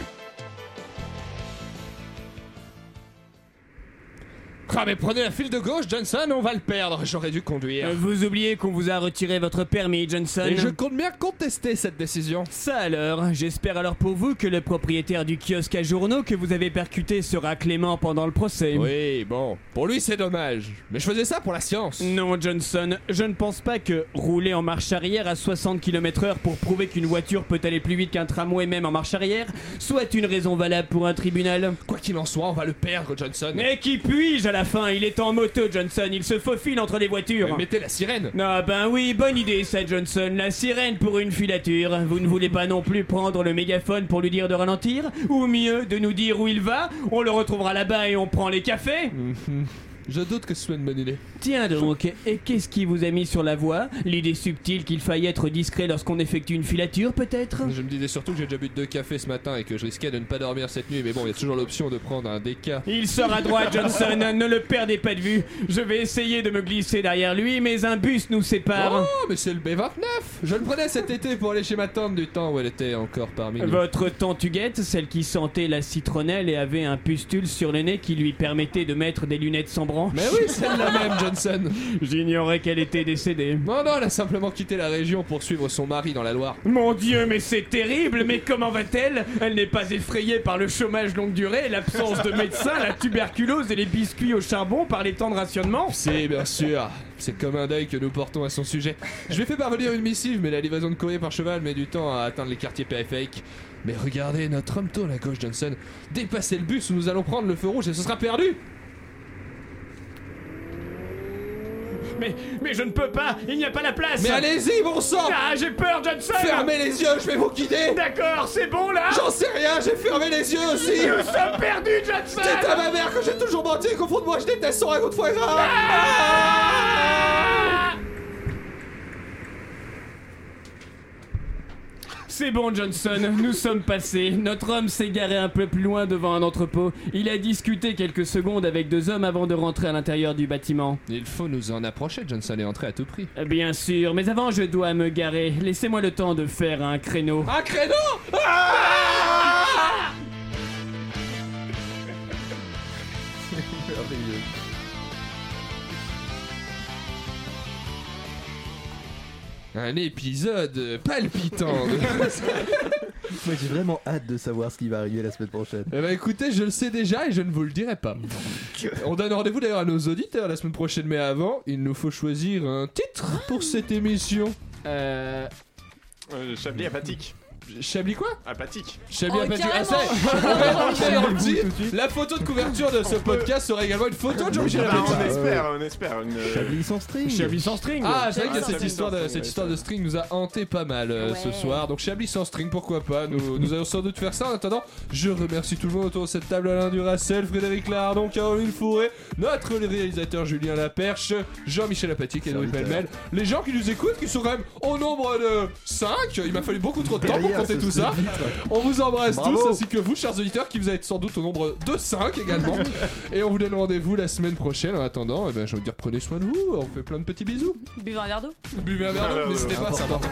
Ah mais prenez la file de gauche, Johnson, on va le perdre. J'aurais dû conduire. Vous oubliez qu'on vous a retiré votre permis, Johnson. Et je compte bien contester cette décision. Ça alors. J'espère alors pour vous que le propriétaire du kiosque à journaux que vous avez percuté sera clément pendant le procès. Oui, bon, pour lui c'est dommage. Mais je faisais ça pour la science. Non, Johnson, je ne pense pas que rouler en marche arrière à soixante kilomètres heure pour prouver qu'une voiture peut aller plus vite qu'un tramway même en marche arrière soit une raison valable pour un tribunal. Quoi qu'il en soit, on va le perdre, Johnson. Mais qui puis-je à la Enfin, il est en moto, Johnson, il se faufile entre les voitures. Mais mettez la sirène. Ah ben oui, bonne idée ça, Johnson, la sirène pour une filature. Vous ne voulez pas non plus prendre le mégaphone pour lui dire de ralentir? Ou mieux, de nous dire où il va? On le retrouvera là-bas et on prend les cafés. Mm-hmm. Je doute que ce soit une bonne idée. Tiens donc, et qu'est-ce qui vous a mis sur la voie? L'idée subtile qu'il faille être discret lorsqu'on effectue une filature, peut-être? Je me disais surtout que j'ai déjà bu deux cafés ce matin et que je risquais de ne pas dormir cette nuit, mais bon, il y a toujours l'option de prendre un déca. Il sort à droite, Johnson, ne le perdez pas de vue. Je vais essayer de me glisser derrière lui, mais un bus nous sépare. Oh, mais c'est le B vingt-neuf. Je le prenais cet été pour aller chez ma tante du temps où elle était encore parmi nous. Votre tantuguette, celle qui sentait la citronnelle et avait un pustule sur le nez qui lui permettait de mettre des lunettes sans branches. Mais oui, celle-là même, Johnson. J'ignorais qu'elle était décédée. Non, non, elle a simplement quitté la région pour suivre son mari dans la Loire. Mon Dieu, mais c'est terrible. Mais comment va-t-elle? Elle n'est pas effrayée par le chômage longue durée, l'absence de médecins, la tuberculose et les biscuits au charbon par les temps de rationnement? C'est bien sûr. C'est comme un deuil que nous portons à son sujet. Je lui ai fait parvenir une missive, mais la livraison de courrier par cheval met du temps à atteindre les quartiers périphériques. Mais regardez, notre homme tourne à gauche, Johnson. Dépassez le bus où nous allons prendre le feu rouge et ce sera perdu. Mais, mais je ne peux pas, il n'y a pas la place. Mais allez-y, bon sang. Ah, j'ai peur, Johnson. Fermez les yeux, je vais vous guider. D'accord, c'est bon là. J'en sais rien, j'ai fermé les yeux aussi. Nous sommes perdus, Johnson. C'est à ma mère que j'ai toujours menti, qu'au fond de moi je déteste son ragoût de foie gras. Ah ah. C'est bon, Johnson, nous sommes passés. Notre homme s'est garé un peu plus loin devant un entrepôt. Il a discuté quelques secondes avec deux hommes avant de rentrer à l'intérieur du bâtiment. Il faut nous en approcher, Johnson, et entrer à tout prix. Bien sûr, mais avant je dois me garer. Laissez-moi le temps de faire un créneau. Un créneau ? Ah ! C'est merveilleux. Un épisode palpitant. Moi j'ai vraiment hâte de savoir ce qui va arriver la semaine prochaine. Eh ben écoutez, je le sais déjà et je ne vous le dirai pas. On donne rendez-vous d'ailleurs à nos auditeurs la semaine prochaine, mais avant, il nous faut choisir un titre pour cette émission. Euh... euh Chablis Apathique. Chablis quoi? Apathique. Chablis oh, Apathique. Ah ça on La photo de couverture de ce on podcast peut... sera également une photo de Jean-Michel Apathique. On espère, on espère. Une... Chablis sans string. Chablis sans string. Ah, c'est vrai que cette histoire de, cette histoire de string nous a hanté pas mal euh, ouais. ce soir. Donc Chablis sans string, pourquoi pas. Nous, nous allons sans doute faire ça. En attendant, je remercie tout le monde autour de cette table. Alain Duracel, Frédéric Lardon, Caroline Fau, notre réalisateur Julien Laperche, Jean-Michel Apathique et Edwy Plenel. Les gens qui nous écoutent, qui sont quand même au nombre de cinq. Il m'a fallu beaucoup trop de temps pour compter tout ça. On vous embrasse Bravo. tous, ainsi que vous, chers auditeurs, qui vous êtes sans doute au nombre de cinq également. Et on vous donne rendez-vous la semaine prochaine. En attendant, eh ben, je veux dire, prenez soin de vous. On fait plein de petits bisous. Buvez un verre d'eau. Buvez un verre d'eau, n'hésitez pas, c'est important.